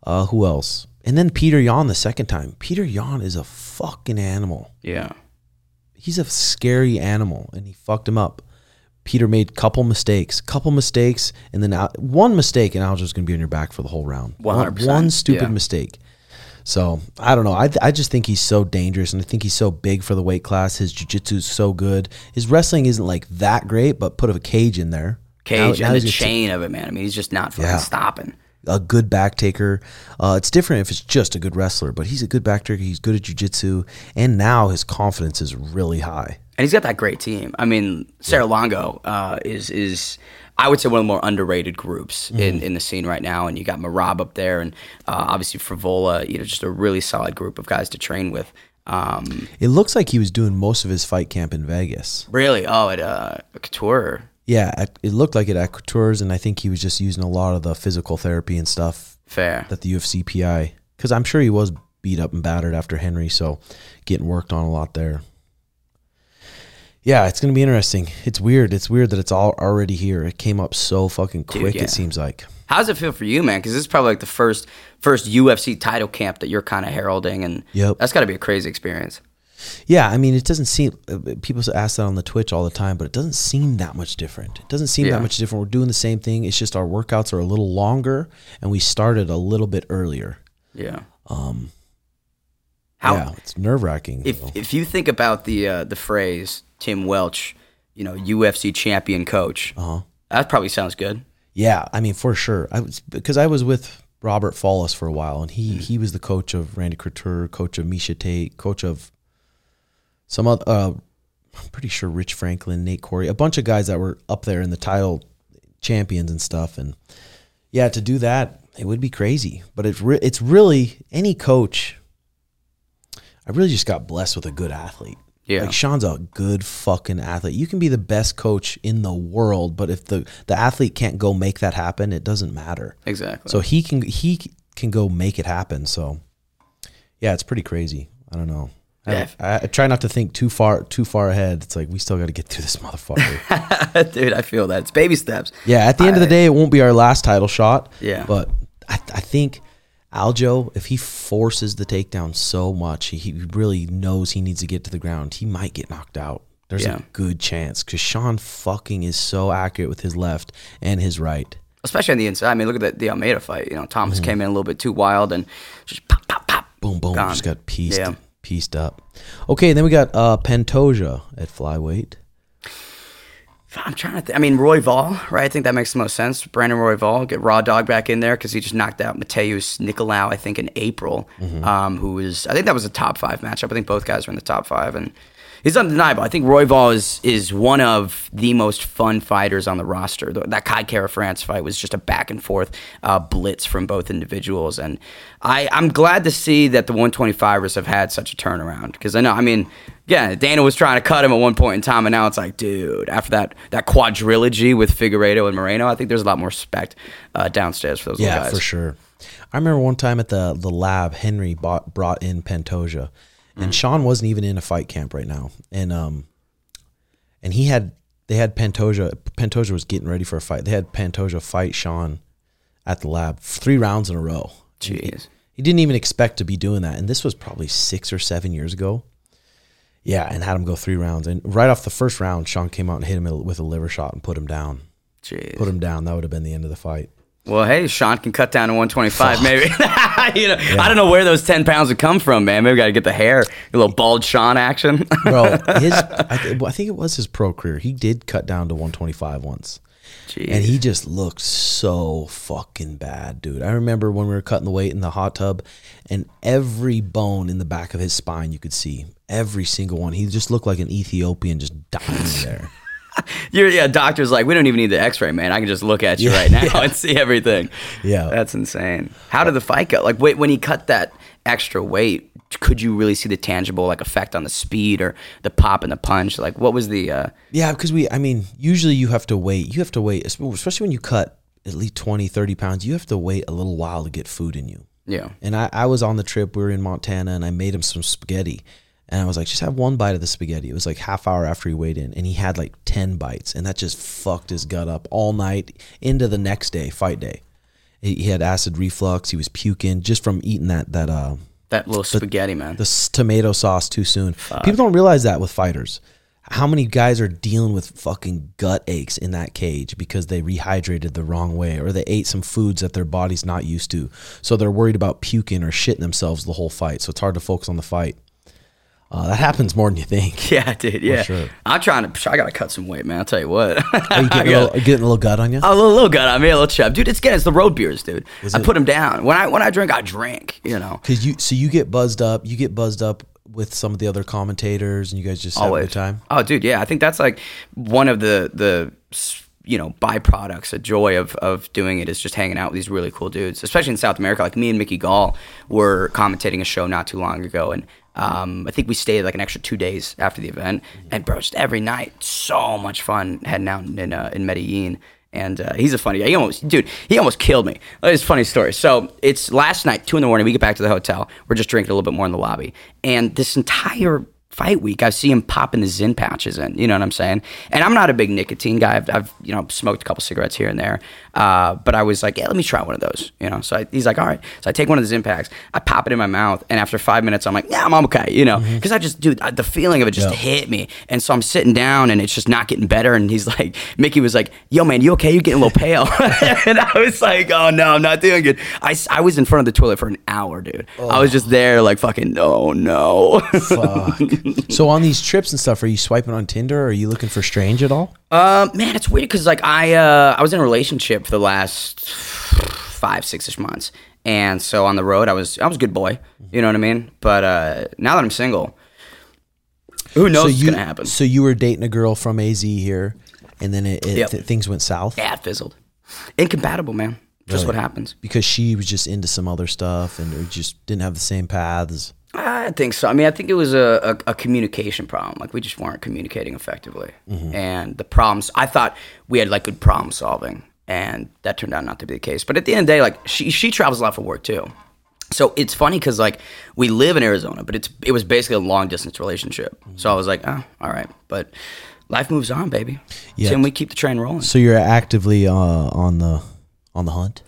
who else? And then Peter Yan the second time. Peter Yan is a fucking animal. Yeah. He's a scary animal, and he fucked him up. Peter made couple mistakes, and then one mistake, and Aljo's going to be on your back for the whole round. 100%. One stupid mistake. So, I don't know. I just think he's so dangerous, and I think he's so big for the weight class. His jiu-jitsu is so good. His wrestling isn't, like, that great, but put a cage in there. Now and the chain of it, man. I mean, he's just not fucking stopping. A good back taker. It's different if it's just a good wrestler, but he's a good back taker. He's good at jiu-jitsu, and now his confidence is really high. And he's got that great team. I mean, Serlongo is I would say one of the more underrated groups in the scene right now. And you got Marab up there, and obviously Frivola, you know, just a really solid group of guys to train with. It looks like he was doing most of his fight camp in Vegas. Really? Oh, at Couture. Yeah, it looked like it at Couture's, and I think he was just using a lot of the physical therapy and stuff. Fair. That the UFC PI, because I'm sure he was beat up and battered after Henry, so getting worked on a lot there. Yeah, it's going to be interesting. It's weird. It's weird that it's all already here. It came up so fucking quick, it seems like. How does it feel for you, man? Because this is probably like the first UFC title camp that you're kind of heralding, and that's got to be a crazy experience. Yeah, I mean, it doesn't seem, people ask that on the Twitch all the time, but it doesn't seem that much different. It doesn't seem that much different. We're doing the same thing. It's just our workouts are a little longer, and we started a little bit earlier. Yeah. Yeah, it's nerve-wracking. If you think about the phrase Tim Welch, you know, UFC champion coach, that probably sounds good. Yeah, I mean, for sure. I was with Robert Fallis for a while, and he was the coach of Randy Couture, coach of Misha Tate, coach of some other, I'm pretty sure Rich Franklin, Nate Corey, a bunch of guys that were up there in the title champions and stuff. And yeah, to do that, it would be crazy. But it's really any coach. I really just got blessed with a good athlete. Yeah. Like Sean's a good fucking athlete. You can be the best coach in the world, but if the athlete can't go make that happen, it doesn't matter. Exactly. So he can go make it happen. So yeah, it's pretty crazy. I don't know. Yeah. I try not to think too far ahead. It's like, we still got to get through this motherfucker. Dude, I feel that. It's baby steps. Yeah, at the end of the day, it won't be our last title shot. Yeah. But I think Aljo, if he forces the takedown so much, he really knows he needs to get to the ground, he might get knocked out. There's a good chance, because Sean fucking is so accurate with his left and his right. Especially on the inside. I mean, look at the Almeida fight. You know, Thomas came in a little bit too wild and just pop, pop, pop. Boom, boom. Gone. Just got pieced. Yeah. Pieced up. Okay, then we got Pantoja at flyweight. I'm trying to think. I mean, Royval, right? I think that makes the most sense. Brandon Royval, get Raw Dog back in there, because he just knocked out Mateus Nicolau, I think, in April, who was, I think that was a top five matchup. I think both guys were in the top five, and he's undeniable. I think Royval is one of the most fun fighters on the roster. That Kai Kara-France fight was just a back-and-forth blitz from both individuals, and I'm glad to see that the 125ers have had such a turnaround, because I know, I mean, yeah, Dana was trying to cut him at one point in time, and now it's like, dude, after that quadrilogy with Figueiredo and Moreno, I think there's a lot more respect downstairs for those little guys. Yeah, for sure. I remember one time at the lab, Henry brought in Pantoja, and Sean wasn't even in a fight camp right now. And they had Pantoja. Pantoja was getting ready for a fight. They had Pantoja fight Sean at the lab 3 rounds in a row. Jeez. He didn't even expect to be doing that. And this was probably 6 or 7 years ago. Yeah, and had him go 3 rounds. And right off the first round, Sean came out and hit him with a liver shot and put him down. Jeez. Put him down. That would have been the end of the fight. Well, hey, Sean can cut down to 125, maybe. You know, yeah. I don't know where those 10 pounds would come from, man. Maybe got to get the hair, a little bald Sean action. Bro, I think it was his pro career. He did cut down to 125 once. Jeez. And he just looked so fucking bad, dude. I remember when we were cutting the weight in the hot tub, and every bone in the back of his spine you could see. Every single one. He just looked like an Ethiopian just dying there. Doctor's like, we don't even need the x-ray, man. I can just look at you right now and see everything. Yeah. That's insane. How did the fight go? Like, wait, when he cut that extra weight, could you really see the tangible, like, effect on the speed or the pop and the punch? Like, what was the... Yeah, because usually you have to wait. You have to wait, especially when you cut at least 20, 30 pounds, you have to wait a little while to get food in you. Yeah. And I was on the trip. We were in Montana, and I made him some spaghetti. And I was like, just have one bite of the spaghetti. It was like half hour after he weighed in, and he had like 10 bites, and that just fucked his gut up all night into the next day, fight day. He had acid reflux. He was puking just from eating that little spaghetti, man. The tomato sauce too soon. Fuck. People don't realize that with fighters. How many guys are dealing with fucking gut aches in that cage because they rehydrated the wrong way, or they ate some foods that their body's not used to, so they're worried about puking or shitting themselves the whole fight, so it's hard to focus on the fight. That happens more than you think. Yeah, dude. Yeah, sure. I gotta cut some weight, man. I'll tell you what. Are you getting a little gut on you? A little gut on me, a little chub, dude. It's the road beers, dude. I put them down. When I drink, I drink. You know, because you get buzzed up. with some of the other commentators, and you guys just have a good time? Oh, dude, yeah. I think that's like one of the you know, byproducts, a joy of doing it, is just hanging out with these really cool dudes, especially in South America. Like, me and Mickey Gall were commentating a show not too long ago, and I think we stayed like an extra 2 days after the event. And bro, just every night, so much fun heading out in Medellin. And he's a funny guy. He almost killed me. It's a funny story. So it's last night, 2 a.m, we get back to the hotel. We're just drinking a little bit more in the lobby. And this entire fight week, I see him popping the Zyn pouches in. You know what I'm saying? And I'm not a big nicotine guy. I've you know, smoked a couple cigarettes here and there. But I was like, yeah, let me try one of those. You know? So he's like, all right. So I take one of the Zyn packs. I pop it in my mouth. And after 5 minutes, I'm like, yeah, I'm okay. You know? Because I just, dude, the feeling of it just hit me. And so I'm sitting down and it's just not getting better. And he's like, Mickey was like, yo, man, you okay? You're getting a little pale. And I was like, oh, no, I'm not doing good. I was in front of the toilet for an hour, dude. Oh. I was just there like fucking, oh, no. Fuck. So on these trips and stuff, are you swiping on Tinder? Or are you looking for strange at all? Man, it's weird because like I was in a relationship for the last 5-6-ish months, and so on the road I was a good boy, you know what I mean? But now that I'm single, who knows what's gonna happen? So you were dating a girl from AZ here, and then things went south. Yeah, it fizzled. Incompatible, man. Just what happens, because she was just into some other stuff and just didn't have the same paths. I think so. I mean, I think it was a communication problem. Like, we just weren't communicating effectively. And the problems, I thought we had like good problem solving, and that turned out not to be the case. But at the end of the day, like, she travels a lot for work too. So it's funny because like we live in Arizona, but it was basically a long distance relationship. So I was like, oh, all right. But life moves on, baby. Yeah. And we keep the train rolling. So you're actively on the hunt?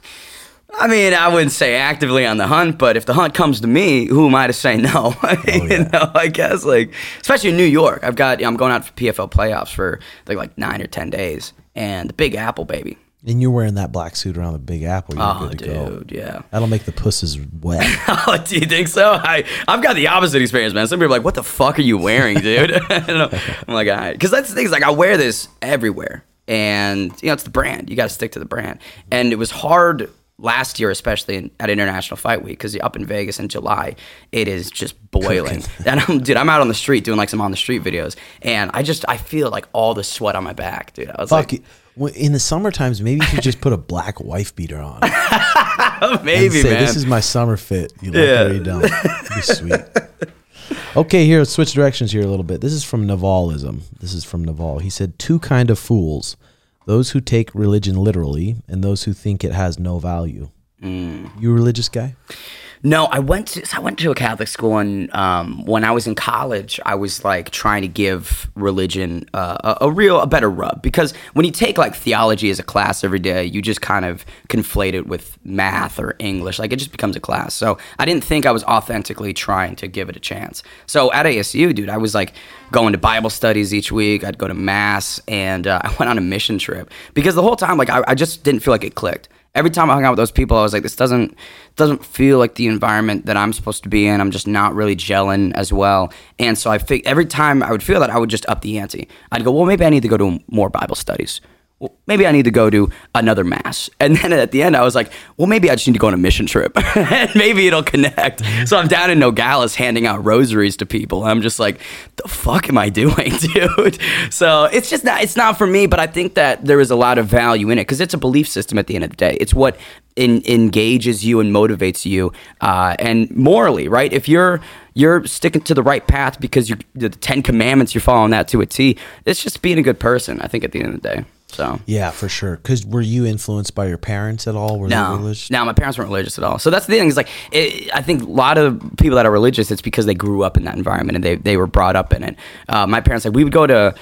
I mean, I wouldn't say actively on the hunt, but if the hunt comes to me, who am I to say no? You know, I guess, like, especially in New York, I'm going out for PFL playoffs for like 9 or 10 days, and the Big Apple, baby. And you're wearing that black suit around the Big Apple. You're good to go. Oh, dude, yeah. That'll make the pusses wet. Oh, do you think so? I've got the opposite experience, man. Some people are like, what the fuck are you wearing, dude? I'm like, all right. Because that's the thing, is like, I wear this everywhere, and, you know, it's the brand. You got to stick to the brand. And it was hard last year, especially at International Fight Week, because up in Vegas in July, it is just boiling. And I'm out on the street doing like some on the street videos, and I feel like all the sweat on my back, dude. I was like, in the summer times, maybe you should just put a black wife beater on. Maybe, and say, man, this is my summer fit. You look very dumb. It'd be sweet. Okay, here, let's switch directions here a little bit. This is from Navalism. This is from Naval. He said, two kind of fools: those who take religion literally and those who think it has no value. You a religious guy? No, I went to a Catholic school, and when I was in college, I was like trying to give religion a better rub, because when you take like theology as a class every day, you just kind of conflate it with math or English. Like, it just becomes a class. So I didn't think I was authentically trying to give it a chance. So at ASU, dude, I was like going to Bible studies each week. I'd go to mass, and I went on a mission trip, because the whole time, like, I just didn't feel like it clicked. Every time I hung out with those people, I was like, this doesn't feel like the environment that I'm supposed to be in. I'm just not really gelling as well. And so every time I would feel that, I would just up the ante. I'd go, well, maybe I need to go to more Bible studies. Well, maybe I need to go to another mass. And then at the end, I was like, well, maybe I just need to go on a mission trip. And maybe it'll connect. So I'm down in Nogales handing out rosaries to people. I'm just like, the fuck am I doing, dude? So it's just not for me, but I think that there is a lot of value in it, because it's a belief system at the end of the day. It's what engages you and motivates you, and morally, right? If you're sticking to the right path, because the 10 commandments, you're following that to a T. It's just being a good person, I think, at the end of the day. So yeah, for sure. Because were you influenced by your parents at all? Were they religious? No, my parents weren't religious at all. So that's the thing, is like, I think a lot of people that are religious, it's because they grew up in that environment and they were brought up in it. My parents, like, we would go to,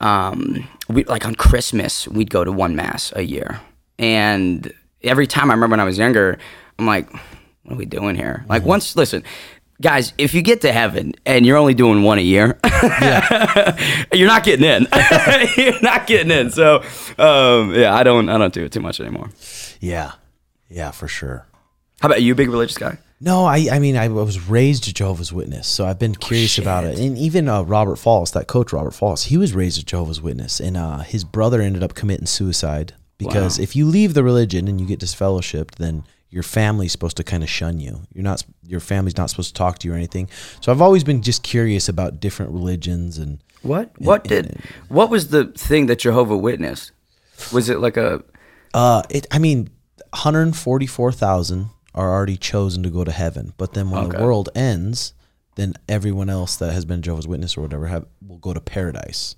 like on Christmas, we'd go to one mass a year. And every time, I remember when I was younger, I'm like, what are we doing here? Like, listen, guys, if you get to heaven and you're only doing one a year, you're not getting in. You're not getting in. So, I don't do it too much anymore. Yeah, for sure. How about you? A big religious guy? No, I mean, I was raised a Jehovah's Witness, so I've been curious about it. And even Robert Falls, that coach Robert Falls, he was raised a Jehovah's Witness, and his brother ended up committing suicide because if you leave the religion and you get disfellowshipped, then your family's supposed to kind of shun you. You're not, your family's not supposed to talk to you or anything. So I've always been just curious about different religions and what was the thing that Jehovah Witnessed? Was it like a? I mean, 144,000 are already chosen to go to heaven, but then when the world ends, then everyone else that has been Jehovah's Witness or whatever will go to paradise.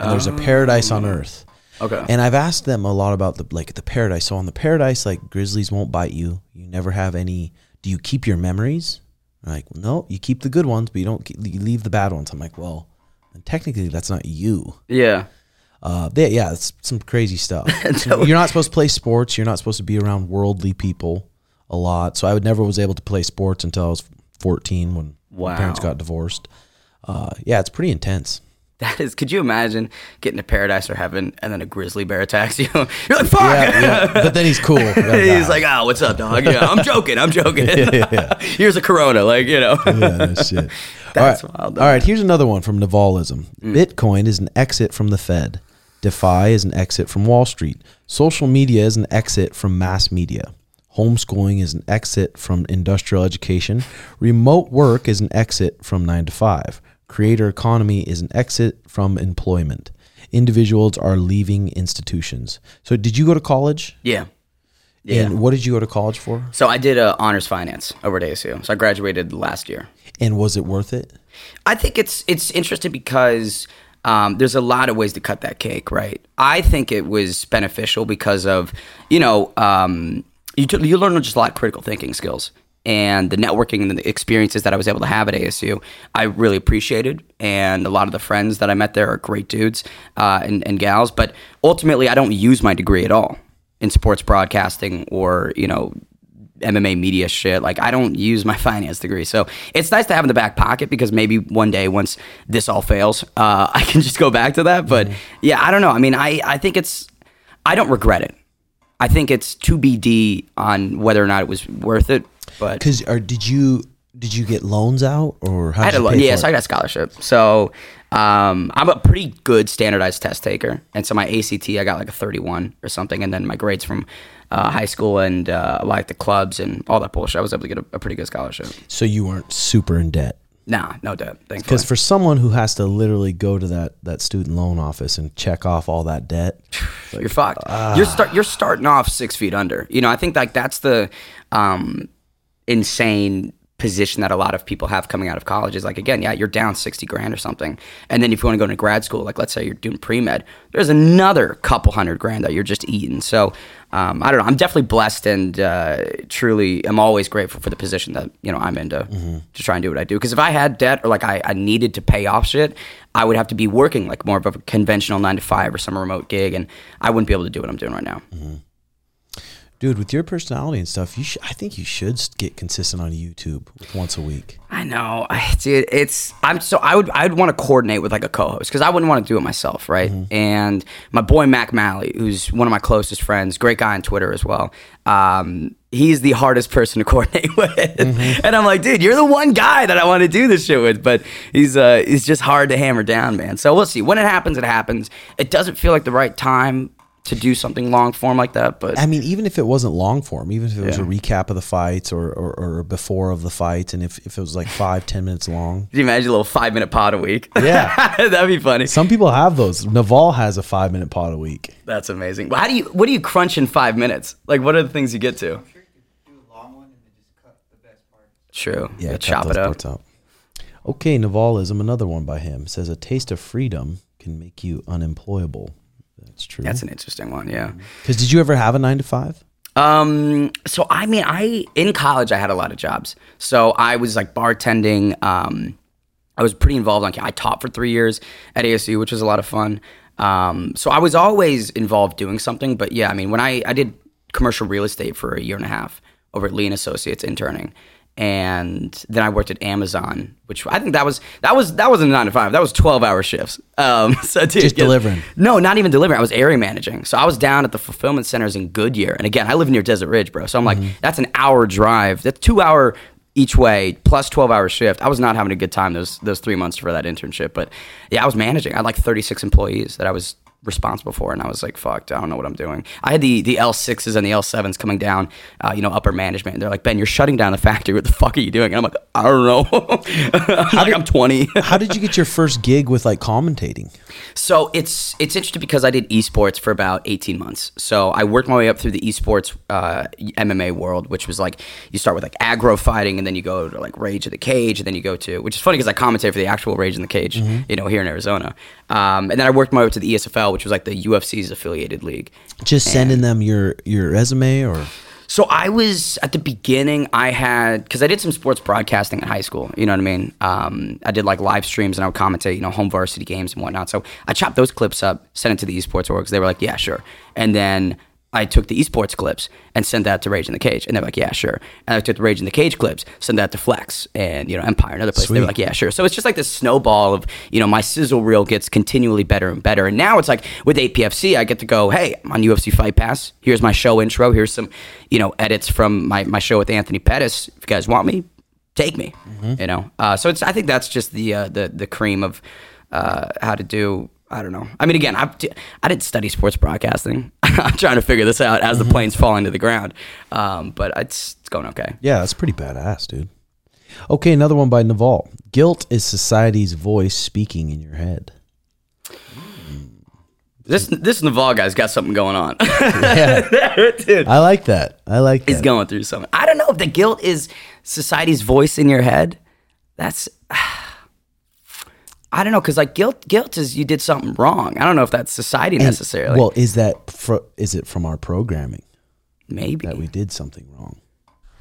And there's a paradise on earth. Okay. And I've asked them a lot about the paradise. So on the paradise, like, grizzlies won't bite you. You never have any. Do you keep your memories? I'm like, well, no, you keep the good ones, but you leave the bad ones. I'm like, well, and technically that's not you. Yeah. It's some crazy stuff. You're not supposed to play sports. You're not supposed to be around worldly people a lot. So I never was able to play sports until I was 14 when my parents got divorced. It's pretty intense. That is, could you imagine getting to paradise or heaven and then a grizzly bear attacks you? You're like, fuck! Yeah. But then he's cool. He's like, oh, what's up, dog? Yeah, I'm joking. Here's a Corona, shit. That's all right. Wild. All right, here's another one from Navalism. Bitcoin is an exit from the Fed. DeFi is an exit from Wall Street. Social media is an exit from mass media. Homeschooling is an exit from industrial education. Remote work is an exit from 9 to 5. Creator economy is an exit from employment. Individuals are leaving institutions. So did you go to college? Yeah. And what did you go to college for? So I did honors finance over at ASU. So I graduated last year. And was it worth it? I think it's interesting because there's a lot of ways to cut that cake, right? I think it was beneficial because of, you learn just a lot of critical thinking skills. And the networking and the experiences that I was able to have at ASU, I really appreciated. And a lot of the friends that I met there are great dudes and gals. But ultimately, I don't use my degree at all in sports broadcasting or, MMA media shit. Like, I don't use my finance degree. So it's nice to have in the back pocket because maybe one day once this all fails, I can just go back to that. But yeah, I don't know. I mean, I think I don't regret it. I think it's to BD on whether or not it was worth it. Because did you get loans out or how did you pay for it? Yeah, so I got a scholarship. So I'm a pretty good standardized test taker, and so my ACT I got like a 31 or something, and then my grades from high school and like the clubs and all that bullshit, I was able to get a pretty good scholarship. So you weren't super in debt? Nah, no debt. Because for someone who has to literally go to that student loan office and check off all that debt, you're fucked. You're starting off 6 feet under. I think like that's the insane position that a lot of people have coming out of college is like, again, yeah, you're down 60 grand or something. And then if you want to go into grad school, like let's say you're doing pre-med, there's another couple hundred grand that you're just eating. So I don't know. I'm definitely blessed and truly I'm always grateful for the position that, I'm in to try and do what I do. Because if I had debt or like I needed to pay off shit, I would have to be working like more of a conventional 9 to 5 or some remote gig. And I wouldn't be able to do what I'm doing right now. Mm-hmm. Dude, with your personality and stuff, I think you should get consistent on YouTube once a week. I know, dude. I'd want to coordinate with like a co-host because I wouldn't want to do it myself, right? Mm-hmm. And my boy Mac Malley, who's one of my closest friends, great guy on Twitter as well. He's the hardest person to coordinate with, and I'm like, dude, you're the one guy that I want to do this shit with. But he's just hard to hammer down, man. So we'll see when it happens. It happens. It doesn't feel like the right time to do something long form like that, but I mean, even if it wasn't long form, even if it was a recap of the fights or before of the fights, and if it was like 5-10 minutes long, can you imagine a little 5-minute pod a week? Yeah, that'd be funny. Some people have those. Naval has a 5-minute pod a week. That's amazing. Well, what do you crunch in 5 minutes? Like, what are the things you get to? I'm sure you could do a long one and then just cut the best part. True. Yeah, chop it up. Okay, Navalism, another one by him, says a taste of freedom can make you unemployable. That's true. That's an interesting one, yeah. Because did you ever have a 9 to 5? So I mean, in college I had a lot of jobs. So I was like bartending. I was pretty involved on. I taught for 3 years at ASU, which was a lot of fun. So I was always involved doing something. But yeah, I mean, when I did commercial real estate for a year and a half over at Lee and Associates interning. And then I worked at Amazon, which I think that wasn't a 9 to 5. That was 12-hour shifts. So dude, just delivering? No, not even delivering. I was area managing. So I was down at the fulfillment centers in Goodyear. And again, I live near Desert Ridge, bro. So I'm like, that's an hour drive. That's 2 hour each way plus 12-hour shift. I was not having a good time those 3 months for that internship. But yeah, I was managing. I had like 36 employees that I was responsible for. And I was like, fucked, I don't know what I'm doing. I had the L6s and the L7s coming down, upper management. And they're like, Ben, you're shutting down the factory. What the fuck are you doing? And I'm like, I don't know. I'm 20. How did you get your first gig with like commentating? So it's interesting because I did esports for about 18 months. So I worked my way up through the esports MMA world, which was like, you start with like aggro fighting and then you go to like Rage of the Cage. And then you go to, which is funny because I commentate for the actual Rage in the Cage, here in Arizona. And then I worked my way up to the ESFL, which was like the UFC's affiliated league. Just sending them your resume or? So I was, at the beginning, because I did some sports broadcasting in high school, you know what I mean? I did like live streams and I would commentate, home varsity games and whatnot. So I chopped those clips up, sent it to the esports orgs. They were like, yeah, sure. And then I took the esports clips and sent that to Rage in the Cage. And they're like, yeah, sure. And I took the Rage in the Cage clips, sent that to Flex and, Empire, another place. They're like, yeah, sure. So it's just like this snowball of, my sizzle reel gets continually better and better. And now it's like with APFC, I get to go, hey, I'm on UFC Fight Pass. Here's my show intro. Here's some, edits from my show with Anthony Pettis. If you guys want me, take me, So it's, I think that's just the cream of how to do, I don't know. I mean, again, I didn't study sports broadcasting. I'm trying to figure this out as the plane's falling to the ground. But it's going okay. Yeah, that's pretty badass, dude. Okay, another one by Naval. Guilt is society's voice speaking in your head. This Naval guy's got something going on. Yeah. Dude. I like that. He's going through something. I don't know if the guilt is society's voice in your head. That's... I don't know, because like guilt is you did something wrong. I don't know if that's society necessarily. Well, is it from our programming? Maybe. That we did something wrong.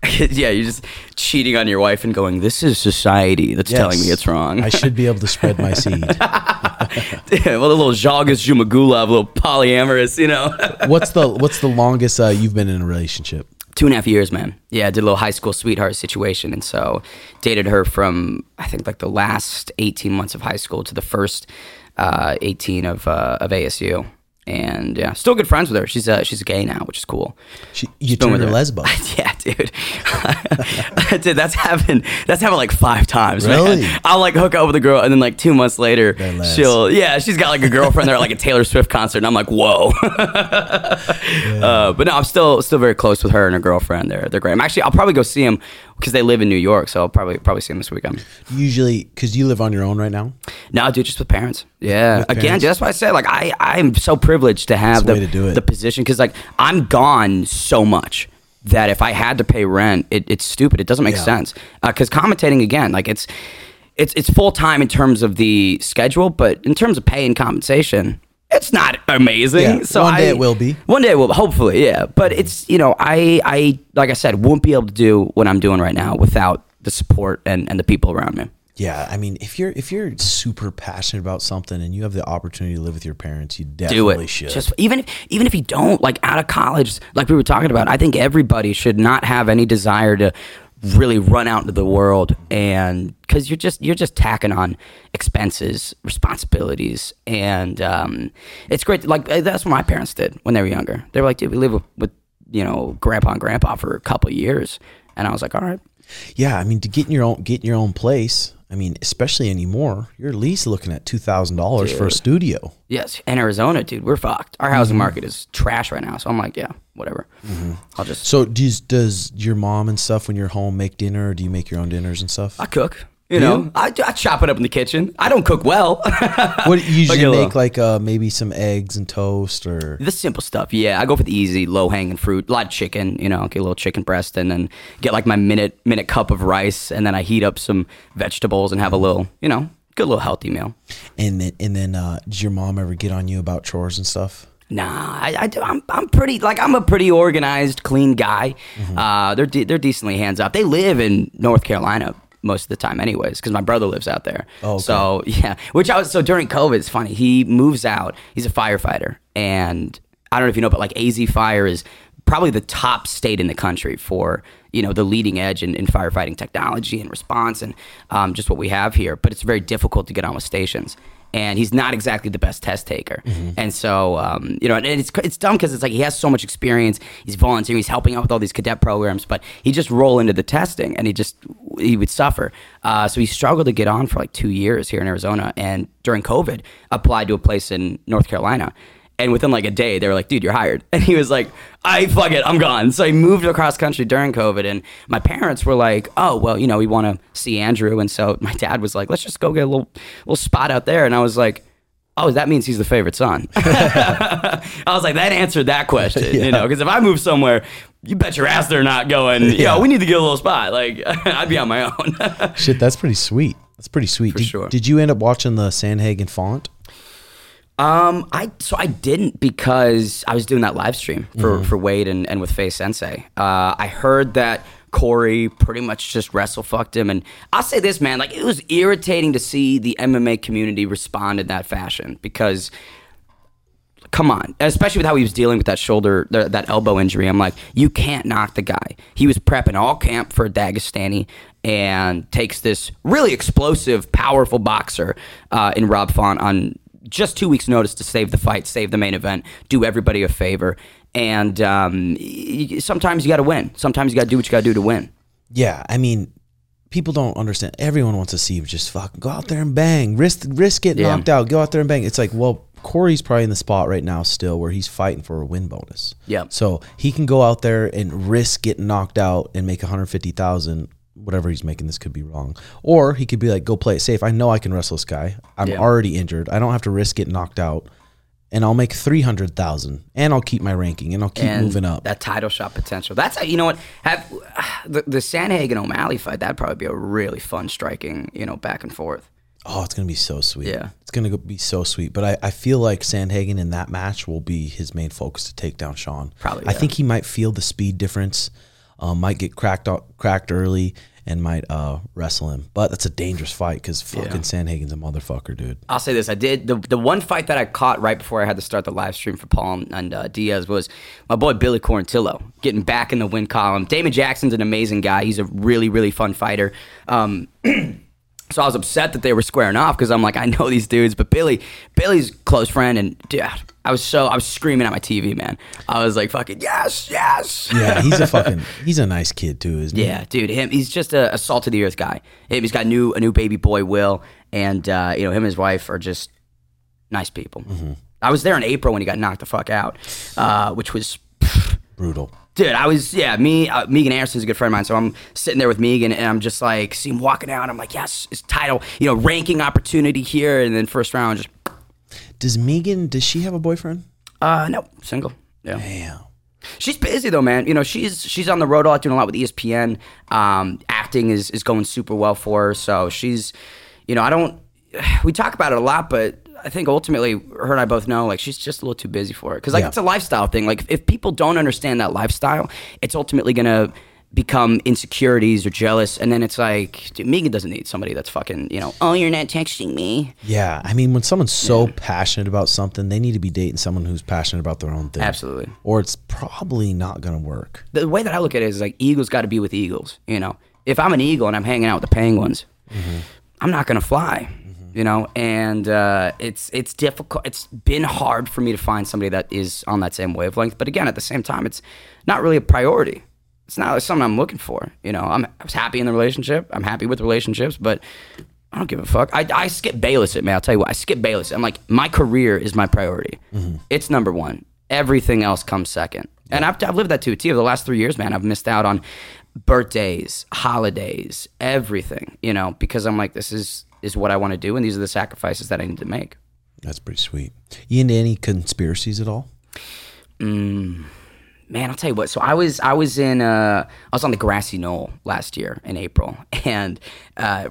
Yeah, you're just cheating on your wife and going, this is society that's telling me it's wrong. I should be able to spread my seed. Yeah, well, a little Zhagas Jumagulov, a little polyamorous, What's the longest you've been in a relationship? 2.5 years, man. Yeah, I did a little high school sweetheart situation. And so dated her from, I think, like the last 18 months of high school to the first 18 of ASU. And yeah, still good friends with her. She's gay now, which is cool. You turned her lesbo. Yeah, dude. Dude, that's happened like 5 times. Really? Man. I'll like hook up with a girl, and then like 2 months later, she's got like a girlfriend there at like a Taylor Swift concert, and I'm like, whoa. Yeah. But no, I'm still very close with her and her girlfriend. They're great. I'll probably go see them because they live in New York, so I'll probably see them this weekend. Usually, because you live on your own right now? No, dude, just with parents. Yeah, again, that's why I said like I'm so privileged to have the position, because like I'm gone so much that if I had to pay rent, it's stupid. It doesn't make sense because commentating, again, like it's full time in terms of the schedule, but in terms of pay and compensation, it's not amazing. Yeah. So one day it will be. One day it will be, hopefully, yeah. But it's, I like I said, won't be able to do what I'm doing right now without the support and the people around me. Yeah, I mean, if you're super passionate about something and you have the opportunity to live with your parents, you definitely should. Just, even if you don't, like out of college, like we were talking about, I think everybody should not have any desire to really run out into the world, and because you're just tacking on expenses, responsibilities, and it's great. Like that's what my parents did when they were younger. They were like, dude, we live with grandpa and grandpa for a couple of years, and I was like, all right. Yeah, I mean, to get in your own place. I mean, especially anymore, you're at least looking at $2,000 for a studio. Yes, in Arizona, dude, we're fucked. Our housing market is trash right now, so I'm like, yeah, whatever. Mm-hmm. I'll just. So, does your mom and stuff when you're home make dinner, or do you make your own dinners and stuff? I cook. I chop it up in the kitchen. I don't cook well. What you usually make, like maybe some eggs and toast, or the simple stuff. Yeah, I go for the easy, low hanging fruit. A lot of chicken. Get a little chicken breast, and then get like my minute cup of rice, and then I heat up some vegetables and have a little, good little healthy meal. And then, did your mom ever get on you about chores and stuff? Nah, I'm a pretty organized, clean guy. Mm-hmm. They're decently hands off. They live in North Carolina most of the time anyways, because my brother lives out there. Oh, okay. So yeah, during COVID, it's funny, he moves out, he's a firefighter, and I don't know if you know, but like AZ Fire is probably the top state in the country for, you know, the leading edge in firefighting technology and response and just what we have here. But it's very difficult to get on with stations. And he's not exactly the best test taker. Mm-hmm. And so, you know, and it's dumb because it's like he has so much experience. He's volunteering. He's helping out with all these cadet programs. But he just roll into the testing and he would suffer. So he struggled to get on for like 2 years here in Arizona. And during COVID, applied to a place in North Carolina. And within like a day, they were like, dude, you're hired. And he was like, fuck it, I'm gone. So he moved across country during COVID. And my parents were like, oh, well, you know, we want to see Andrew. And so my dad was like, let's just go get a little spot out there. And I was like, oh, that means he's the favorite son. I was like, that answered that question, yeah. You know, because if I move somewhere, you bet your ass they're not going, yeah, we need to get a little spot. Like, I'd be on my own. Shit, that's pretty sweet. That's pretty sweet. For sure. Did you end up watching the Sandhagen Font? I didn't because I was doing that live stream for Wade and with Faye Sensei. I heard that Corey pretty much just wrestle fucked him, and I'll say this, man, like it was irritating to see the MMA community respond in that fashion because, come on, especially with how he was dealing with that shoulder, that elbow injury. I'm like, you can't knock the guy. He was prepping all camp for a Dagestani and takes this really explosive, powerful boxer in Rob Font on just 2 weeks notice to save the fight, save the main event, do everybody a favor. And sometimes you got to win. Sometimes you got to do what you got to do to win. Yeah, I mean, people don't understand. Everyone wants to see you just fucking go out there and bang. Risk getting knocked out. Go out there and bang. It's like, well, Corey's probably in the spot right now still where he's fighting for a win bonus. Yeah. So he can go out there and risk getting knocked out and make $150,000. Whatever he's making, this could be wrong. Or he could be like, go play it safe. I know I can wrestle this guy. I'm already injured. I don't have to risk getting knocked out. And I'll make $300,000. And I'll keep my ranking. And I'll keep moving up. That title shot potential. That's how, you know what? The Sandhagen O'Malley fight, that'd probably be a really fun striking, you know, back and forth. Oh, it's going to be so sweet. Yeah. It's going to be so sweet. But I feel like Sandhagen in that match will be his main focus to take down Sean. Probably. I think he might feel the speed difference. Might get cracked early and might wrestle him. But that's a dangerous fight because fucking Sandhagen's a motherfucker, dude. I'll say this. I did. The one fight that I caught right before I had to start the live stream for Paul and Diaz was my boy Billy Quarantillo getting back in the win column. Damon Jackson's an amazing guy. He's a really, really fun fighter. So I was upset that they were squaring off because I'm like, I know these dudes, but Billy's close friend, and dude, I was screaming at my TV, man. I was like, fucking yes. Yeah, he's a nice kid too, isn't he? Yeah, dude, he's just a salt of the earth guy. He's got a new baby boy, Will, and you know, him and his wife are just nice people. Mm-hmm. I was there in April when he got knocked the fuck out, which was brutal. Dude, Megan Anderson's a good friend of mine, so I'm sitting there with Megan, and I'm just like, see him walking out, I'm like, yes, it's title, you know, ranking opportunity here, and then first round, just... Does she have a boyfriend? No, single. Yeah. Damn. She's busy, though, man. You know, she's on the road a lot, doing a lot with ESPN. Acting is going super well for her, so she's, you know, we talk about it a lot, but... I think ultimately her and I both know, like, she's just a little too busy for it because it's a lifestyle thing. Like, if people don't understand that lifestyle, it's ultimately gonna become insecurities or jealous, and then it's like, dude, Megan doesn't need somebody that's fucking, you know, oh, you're not texting me. Yeah, I mean, when someone's so passionate about something, they need to be dating someone who's passionate about their own thing. Absolutely. Or it's probably not gonna work. The way that I look at it is like, eagles got to be with eagles. You know, if I'm an eagle and I'm hanging out with the penguins, I'm not gonna fly. You know, and it's difficult. It's been hard for me to find somebody that is on that same wavelength. But again, at the same time, it's not really a priority. It's not something I'm looking for. You know, I was happy in the relationship. I'm happy with relationships, but I don't give a fuck. I skip Bayless it, man. I'll tell you what, I skip Bayless. I'm like, my career is my priority. Mm-hmm. It's number one. Everything else comes second. Yeah. And I've lived that to a T over the last 3 years, man. I've missed out on birthdays, holidays, everything, you know, because I'm like, this is what I want to do, and these are the sacrifices that I need to make. That's pretty sweet. You into any conspiracies at all? Man, I'll tell you what. So I was on the grassy knoll last year in April, and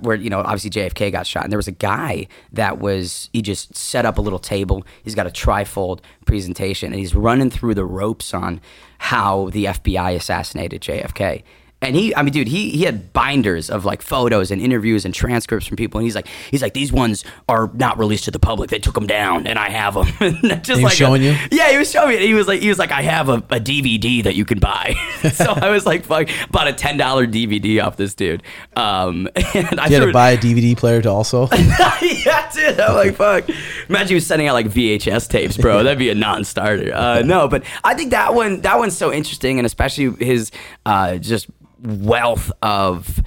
where, you know, obviously JFK got shot, and there was a guy he just set up a little table. He's got a trifold presentation, and he's running through the ropes on how the FBI assassinated JFK. And he, I mean, dude, he had binders of like photos and interviews and transcripts from people. And he's like, these ones are not released to the public. They took them down, and I have them. And just like showing you. Yeah, he was showing me. And he was like, I have a DVD that you can buy. So I was like, fuck, bought a $10 DVD off this dude. And I had to buy a DVD player to also. Yeah, dude. I'm like, fuck. Imagine he was sending out like VHS tapes, bro. That'd be a non-starter. No, but I think that one's so interesting, and especially his just wealth of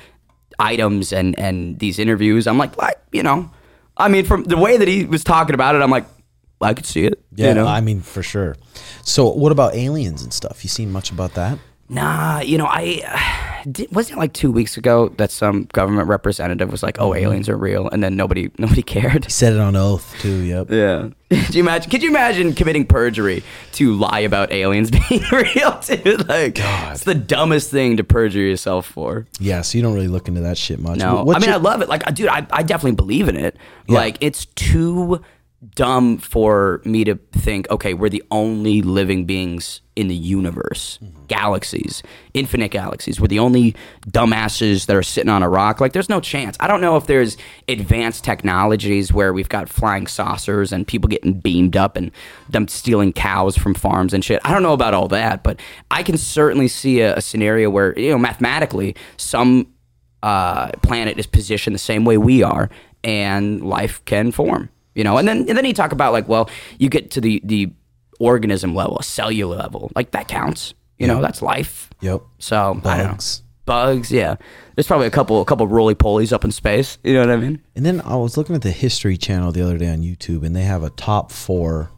items and these interviews. I'm like, what? You know, I mean, from the way that he was talking about it, I'm like, I could see it. Yeah, you know? I mean, for sure. So what about aliens and stuff? You seen much about that? Nah, you know, wasn't it like 2 weeks ago that some government representative was like, oh, aliens are real, and then nobody cared? He said it on oath, too, yep. Yeah. Could you imagine committing perjury to lie about aliens being real, dude? Like, God. It's the dumbest thing to perjure yourself for. Yeah, so you don't really look into that shit much. No, I mean, I love it. Like, dude, I definitely believe in it. Yeah. Like, it's too dumb for me to think, okay, we're the only living beings in the universe, galaxies, infinite galaxies. We're the only dumbasses that are sitting on a rock. Like, there's no chance. I don't know if there's advanced technologies where we've got flying saucers and people getting beamed up and them stealing cows from farms and shit. I don't know about all that, but I can certainly see a scenario where, you know, mathematically, some planet is positioned the same way we are, and life can form. You know, and then you talk about like, well, you get to the organism level, a cellular level, like that counts. You know, that's life. Yep. So bugs. I don't know. Bugs, yeah. There's probably a couple roly polies up in space. You know what I mean? And then I was looking at the History Channel the other day on YouTube, and they have a top 4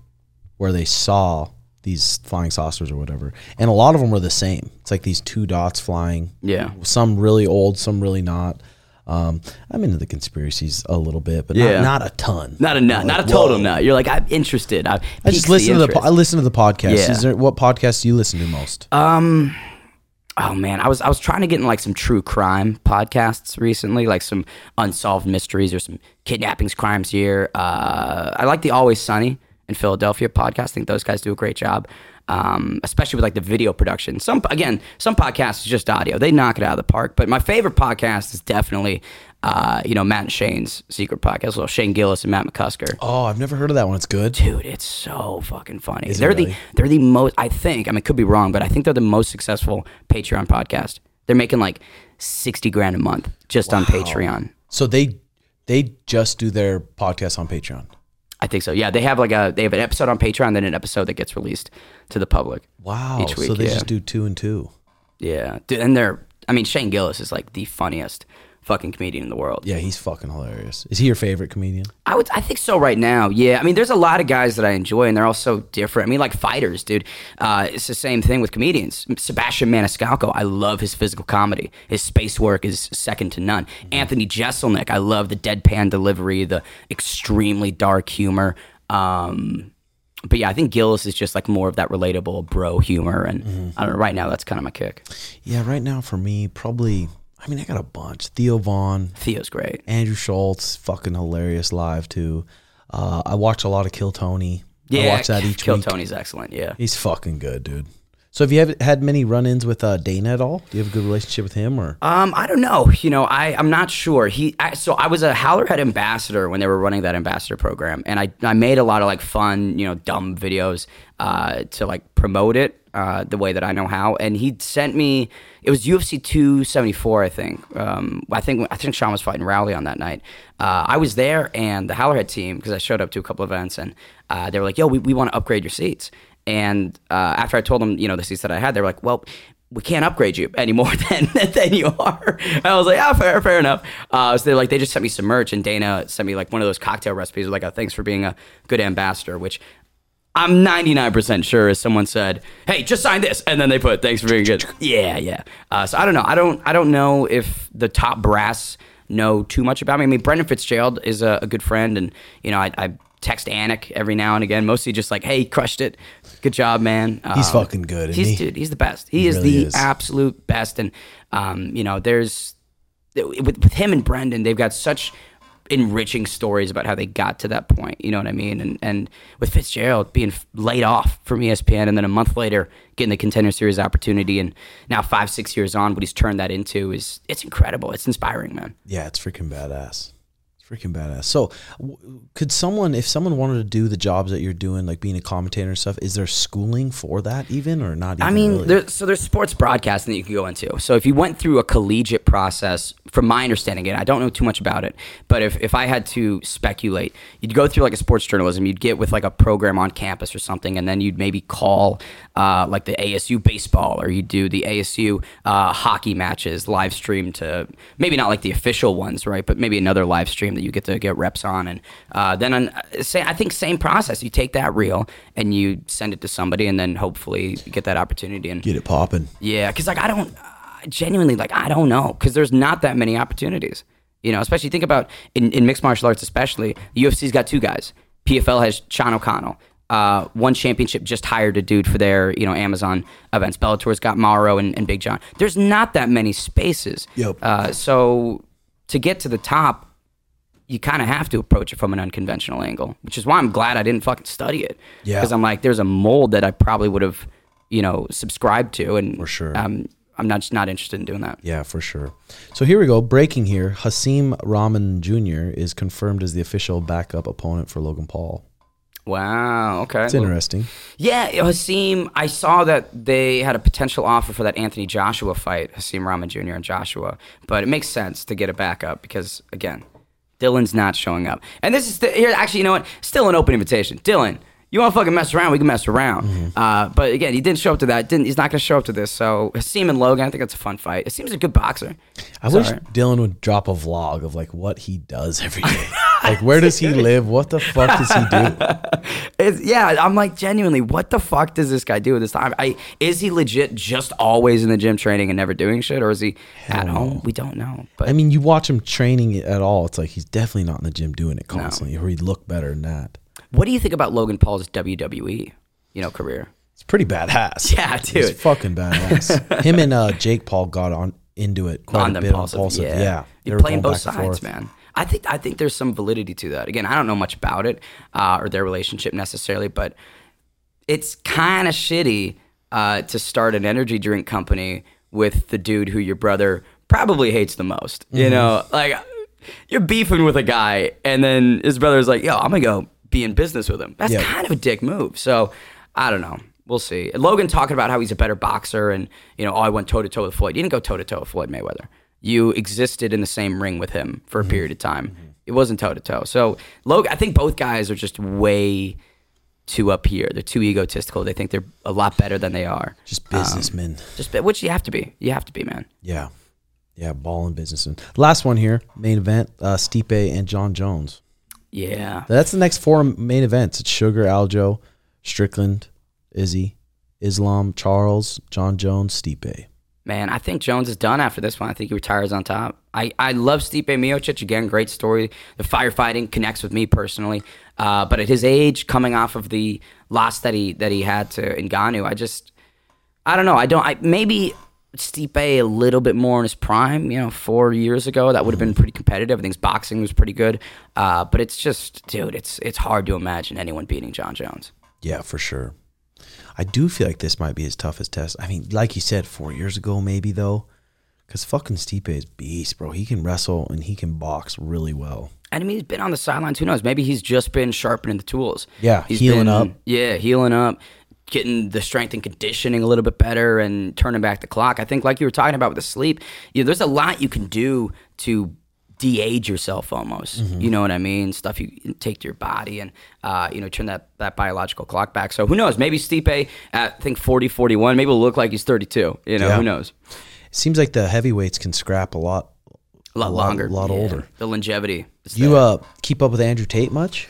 where they saw these flying saucers or whatever, and a lot of them were the same. It's like these two dots flying. Yeah. Some really old, some really not. I'm into the conspiracies a little bit, but not a ton, not a nut, like, not a total nut. You're like, I'm interested. I just listen to the podcast. Yeah. What podcasts do you listen to most? Oh man, I was trying to get in like some true crime podcasts recently, like some unsolved mysteries or some kidnappings, crimes here. I like the Always Sunny in Philadelphia podcast. I think those guys do a great job. Especially with like the video production. Some podcasts is just audio. They knock it out of the park. But my favorite podcast is definitely, Matt and Shane's secret podcast. Well, Shane Gillis and Matt McCusker. Oh, I've never heard of that one. It's good, dude. It's so fucking funny. Is they're really? They're the most. I think. I mean, could be wrong, but I think they're the most successful Patreon podcast. They're making like $60,000 a month just on Patreon. So they just do their podcast on Patreon. I think so. Yeah, they have an episode on Patreon, then an episode that gets released to the public. Wow! Each week, so they just do 2 and 2. Yeah, dude, and Shane Gillis is like the funniest fucking comedian in the world. Yeah, he's fucking hilarious. Is he your favorite comedian? I think so right now. Yeah, I mean, there's a lot of guys that I enjoy, and they're all so different. I mean, like fighters, dude. It's the same thing with comedians. Sebastian Maniscalco, I love his physical comedy. His space work is second to none. Mm-hmm. Anthony Jeselnik, I love the deadpan delivery, the extremely dark humor. But yeah, I think Gillis is just like more of that relatable bro humor, and I don't know, right now that's kind of my kick. Yeah, right now for me, probably. I mean, I got a bunch. Theo Vaughn. Theo's great. Andrew Schultz, fucking hilarious live, too. I watch a lot of Kill Tony. Yeah, I watch that each week. Kill Tony's excellent, yeah. He's fucking good, dude. So have you had many run-ins with Dana at all? Do you have a good relationship with him? Or? I don't know. You know, I'm not sure. So I was a Howlerhead ambassador when they were running that ambassador program, and I made a lot of, like, fun, you know, dumb videos to, like, promote it. The way that I know how, and he sent me. It was UFC 274, I think. I think Sean was fighting Rowley on that night. I was there, and the Howlerhead team, because I showed up to a couple events, and they were like, "Yo, we want to upgrade your seats." And after I told them, you know, the seats that I had, they were like, "Well, we can't upgrade you anymore than you are." And I was like, fair enough. So they're like, they just sent me some merch, and Dana sent me like one of those cocktail recipes, like, "Thanks for being a good ambassador," which. I'm 99% sure if someone said, "Hey, just sign this," and then they put, "Thanks for being good." Yeah. So I don't know. I don't know if the top brass know too much about me. I mean, Brendan Fitzgerald is a good friend, and you know, I text Anik every now and again, mostly just like, "Hey, crushed it. Good job, man." He's fucking good. Dude, he's the best. He really is the absolute best. And you know, there's with him and Brendan, they've got such enriching stories about how they got to that point. You know what I mean? And with Fitzgerald being laid off from ESPN and then a month later getting the Contender Series opportunity, and now 5-6 years on, what he's turned that into is, it's incredible. It's inspiring, man. Yeah, it's freaking badass. So could someone, if someone wanted to do the jobs that you're doing, like being a commentator and stuff, is there schooling for that even, or not even? I mean, really? There's sports broadcasting that you can go into. So if you went through a collegiate process, from my understanding, and I don't know too much about it, but if I had to speculate, you'd go through like a sports journalism, you'd get with like a program on campus or something, and then you'd maybe call like the ASU baseball, or you'd do the ASU hockey matches live stream to, maybe not like the official ones, right, but maybe another live stream that you get to get reps on, and then on, I think same process. You take that reel and you send it to somebody, and then hopefully you get that opportunity and get it popping. Yeah, because like I don't know, because there's not that many opportunities. You know, especially think about in mixed martial arts, especially UFC's got two guys. PFL has Sean O'Connell. One Championship just hired a dude for their, you know, Amazon events. Bellator's got Mauro and Big John. There's not that many spaces. Yep. So to get to the top, you kind of have to approach it from an unconventional angle, which is why I'm glad I didn't fucking study it. Yeah. Because I'm like, there's a mold that I probably would have, you know, subscribed to. And for sure. I'm not interested in doing that. Yeah, for sure. So here we go. Breaking here. Haseem Rahman Jr. is confirmed as the official backup opponent for Logan Paul. Wow. Okay. It's interesting. Yeah. Haseem, I saw that they had a potential offer for that Anthony Joshua fight, Haseem Rahman Jr. and Joshua. But it makes sense to get a backup because, again, Dillon's not showing up. And this is actually, you know what? Still an open invitation. Dillon, you want to fucking mess around? We can mess around. Mm-hmm. But again, he didn't show up to that. He's not going to show up to this. So Haseem and Logan, I think that's a fun fight. Haseem's a good boxer. I wish Dillon would drop a vlog of like what he does every day. Like, where does he live? What the fuck does he do? I'm like, genuinely, what the fuck does this guy do at this time? Is he legit just always in the gym training and never doing shit? Or is he at home? We don't know. But I mean, you watch him training at all, it's like he's definitely not in the gym doing it constantly, or he'd look better than that. What do you think about Logan Paul's WWE, career? It's pretty badass. Yeah, dude. It's fucking badass. Him and Jake Paul got into it quite a bit. Impulsive. Yeah. You're playing both sides, man. I think there's some validity to that. Again, I don't know much about it or their relationship necessarily, but it's kind of shitty to start an energy drink company with the dude who your brother probably hates the most. Mm-hmm. You know, like you're beefing with a guy, and then his brother's like, "Yo, I'm gonna go be in business with him." That's kind of a dick move. So I don't know. We'll see. Logan talking about how he's a better boxer, and I went toe to toe with Floyd. You didn't go toe to toe with Floyd Mayweather. You existed in the same ring with him for a period of time. Mm-hmm. It wasn't toe-to-toe. So, Logan, I think both guys are just way too up here. They're too egotistical. They think they're a lot better than they are. Just businessmen. Which you have to be. You have to be, man. Yeah. Yeah, balling businessmen. Last one here, main event, Stipe and Jon Jones. Yeah. That's the next four main events. It's Sugar, Aljo, Strickland, Izzy, Islam, Charles, Jon Jones, Stipe. Man, I think Jones is done after this one. I think he retires on top. I love Stipe Miocic. Again, great story. The firefighting connects with me personally. But at his age, coming off of the loss that he had to Ngannou, I don't know. Maybe Stipe a little bit more in his prime, 4 years ago, that would have been pretty competitive. I think his boxing was pretty good. But it's just, dude, it's hard to imagine anyone beating Jon Jones. Yeah, for sure. I do feel like this might be his toughest test. I mean, like you said, 4 years ago maybe though, because fucking Stipe is beast, bro. He can wrestle and he can box really well. And I mean, he's been on the sidelines. Who knows? Maybe he's just been sharpening the tools. Yeah, he's healing up. Yeah, healing up, getting the strength and conditioning a little bit better and turning back the clock. I think like you were talking about with the sleep, there's a lot you can do to de-age yourself almost. Mm-hmm. You know what I mean? Stuff you take to your body and, turn that biological clock back. So who knows? Maybe Stipe at, I think, 40, 41, maybe will look like he's 32. Who knows? It seems like the heavyweights can scrap a lot longer. A lot older. The longevity. You keep up with Andrew Tate much?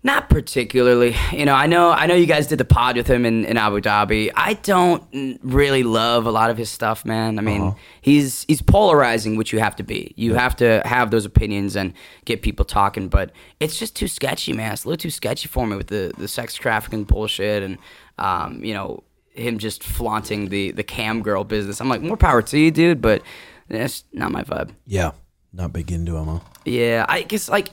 Not particularly. I know you guys did the pod with him in Abu Dhabi. I don't really love a lot of his stuff, man. I mean, he's polarizing, which you have to be. You have to have those opinions and get people talking, but it's just too sketchy, man. It's a little too sketchy for me with the sex trafficking bullshit and, him just flaunting the cam girl business. I'm like, more power to you, dude, but that's not my vibe. Yeah. Not big into him, huh? Yeah, I guess, like,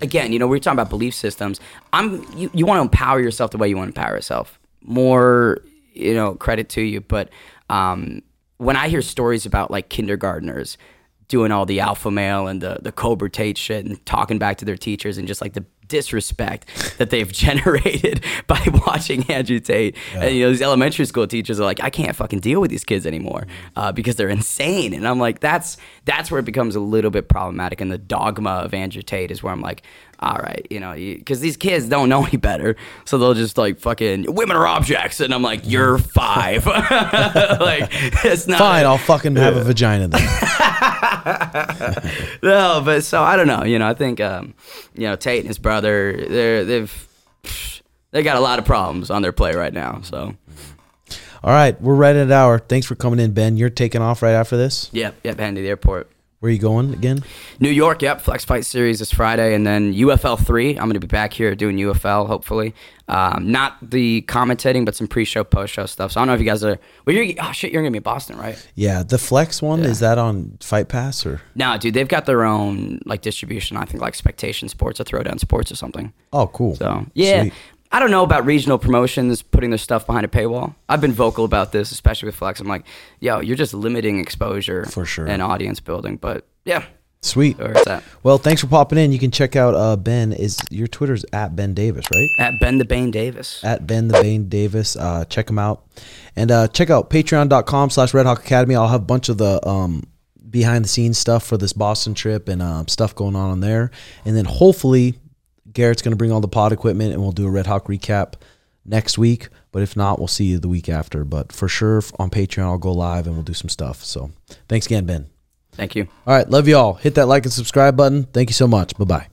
again, you know, we were talking about belief systems. You want to empower yourself the way you want to empower yourself. More, you know, credit to you. But when I hear stories about, like, kindergartners doing all the alpha male and the Cobra Tate shit and talking back to their teachers and just, like, the disrespect that they've generated by watching Andrew Tate. Yeah. And, you know, these elementary school teachers are like, I can't fucking deal with these kids anymore because they're insane. And I'm like, that's where it becomes a little bit problematic. And the dogma of Andrew Tate is where I'm like, all right, you know, because these kids don't know any better. So they'll just like fucking, women are objects. And I'm like, you're five. Like, it's not. Fine, I'll fucking have a vagina then. No, but so I don't know. You know, I think, you know, Tate and his brother, they got a lot of problems on their plate right now. So. All right, we're right at an hour. Thanks for coming in, Ben. You're taking off right after this? Yep, heading to the airport. Where are you going again? New York, yep. Flex Fight Series is Friday. And then UFL 3. I'm going to be back here doing UFL, hopefully. Not the commentating, but some pre-show, post-show stuff. So I don't know if you guys are... Well, you're going to be in Boston, right? Yeah, the Flex one, is that on Fight Pass? Or? No, dude, they've got their own like distribution. I think like Spectation Sports or Throwdown Sports or something. Oh, cool. So, yeah. Sweet. I don't know about regional promotions putting their stuff behind a paywall. I've been vocal about this, especially with Flex. I'm like, yo, you're just limiting exposure for sure and audience building. But yeah. Sweet. So it's that. Well, thanks for popping in. You can check out Ben. Your Twitter's at Ben Davis, right? At Ben the Bane Davis. At Ben the Bane Davis. Check him out. And check out patreon.com/Red Hawk Academy. I'll have a bunch of the behind the scenes stuff for this Boston trip and stuff going on there. And then hopefully Garrett's going to bring all the pod equipment and we'll do a Red Hawk recap next week. But if not, we'll see you the week after. But for sure on Patreon, I'll go live and we'll do some stuff. So thanks again, Ben. Thank you. All right. Love y'all. Hit that like and subscribe button. Thank you so much. Bye-bye.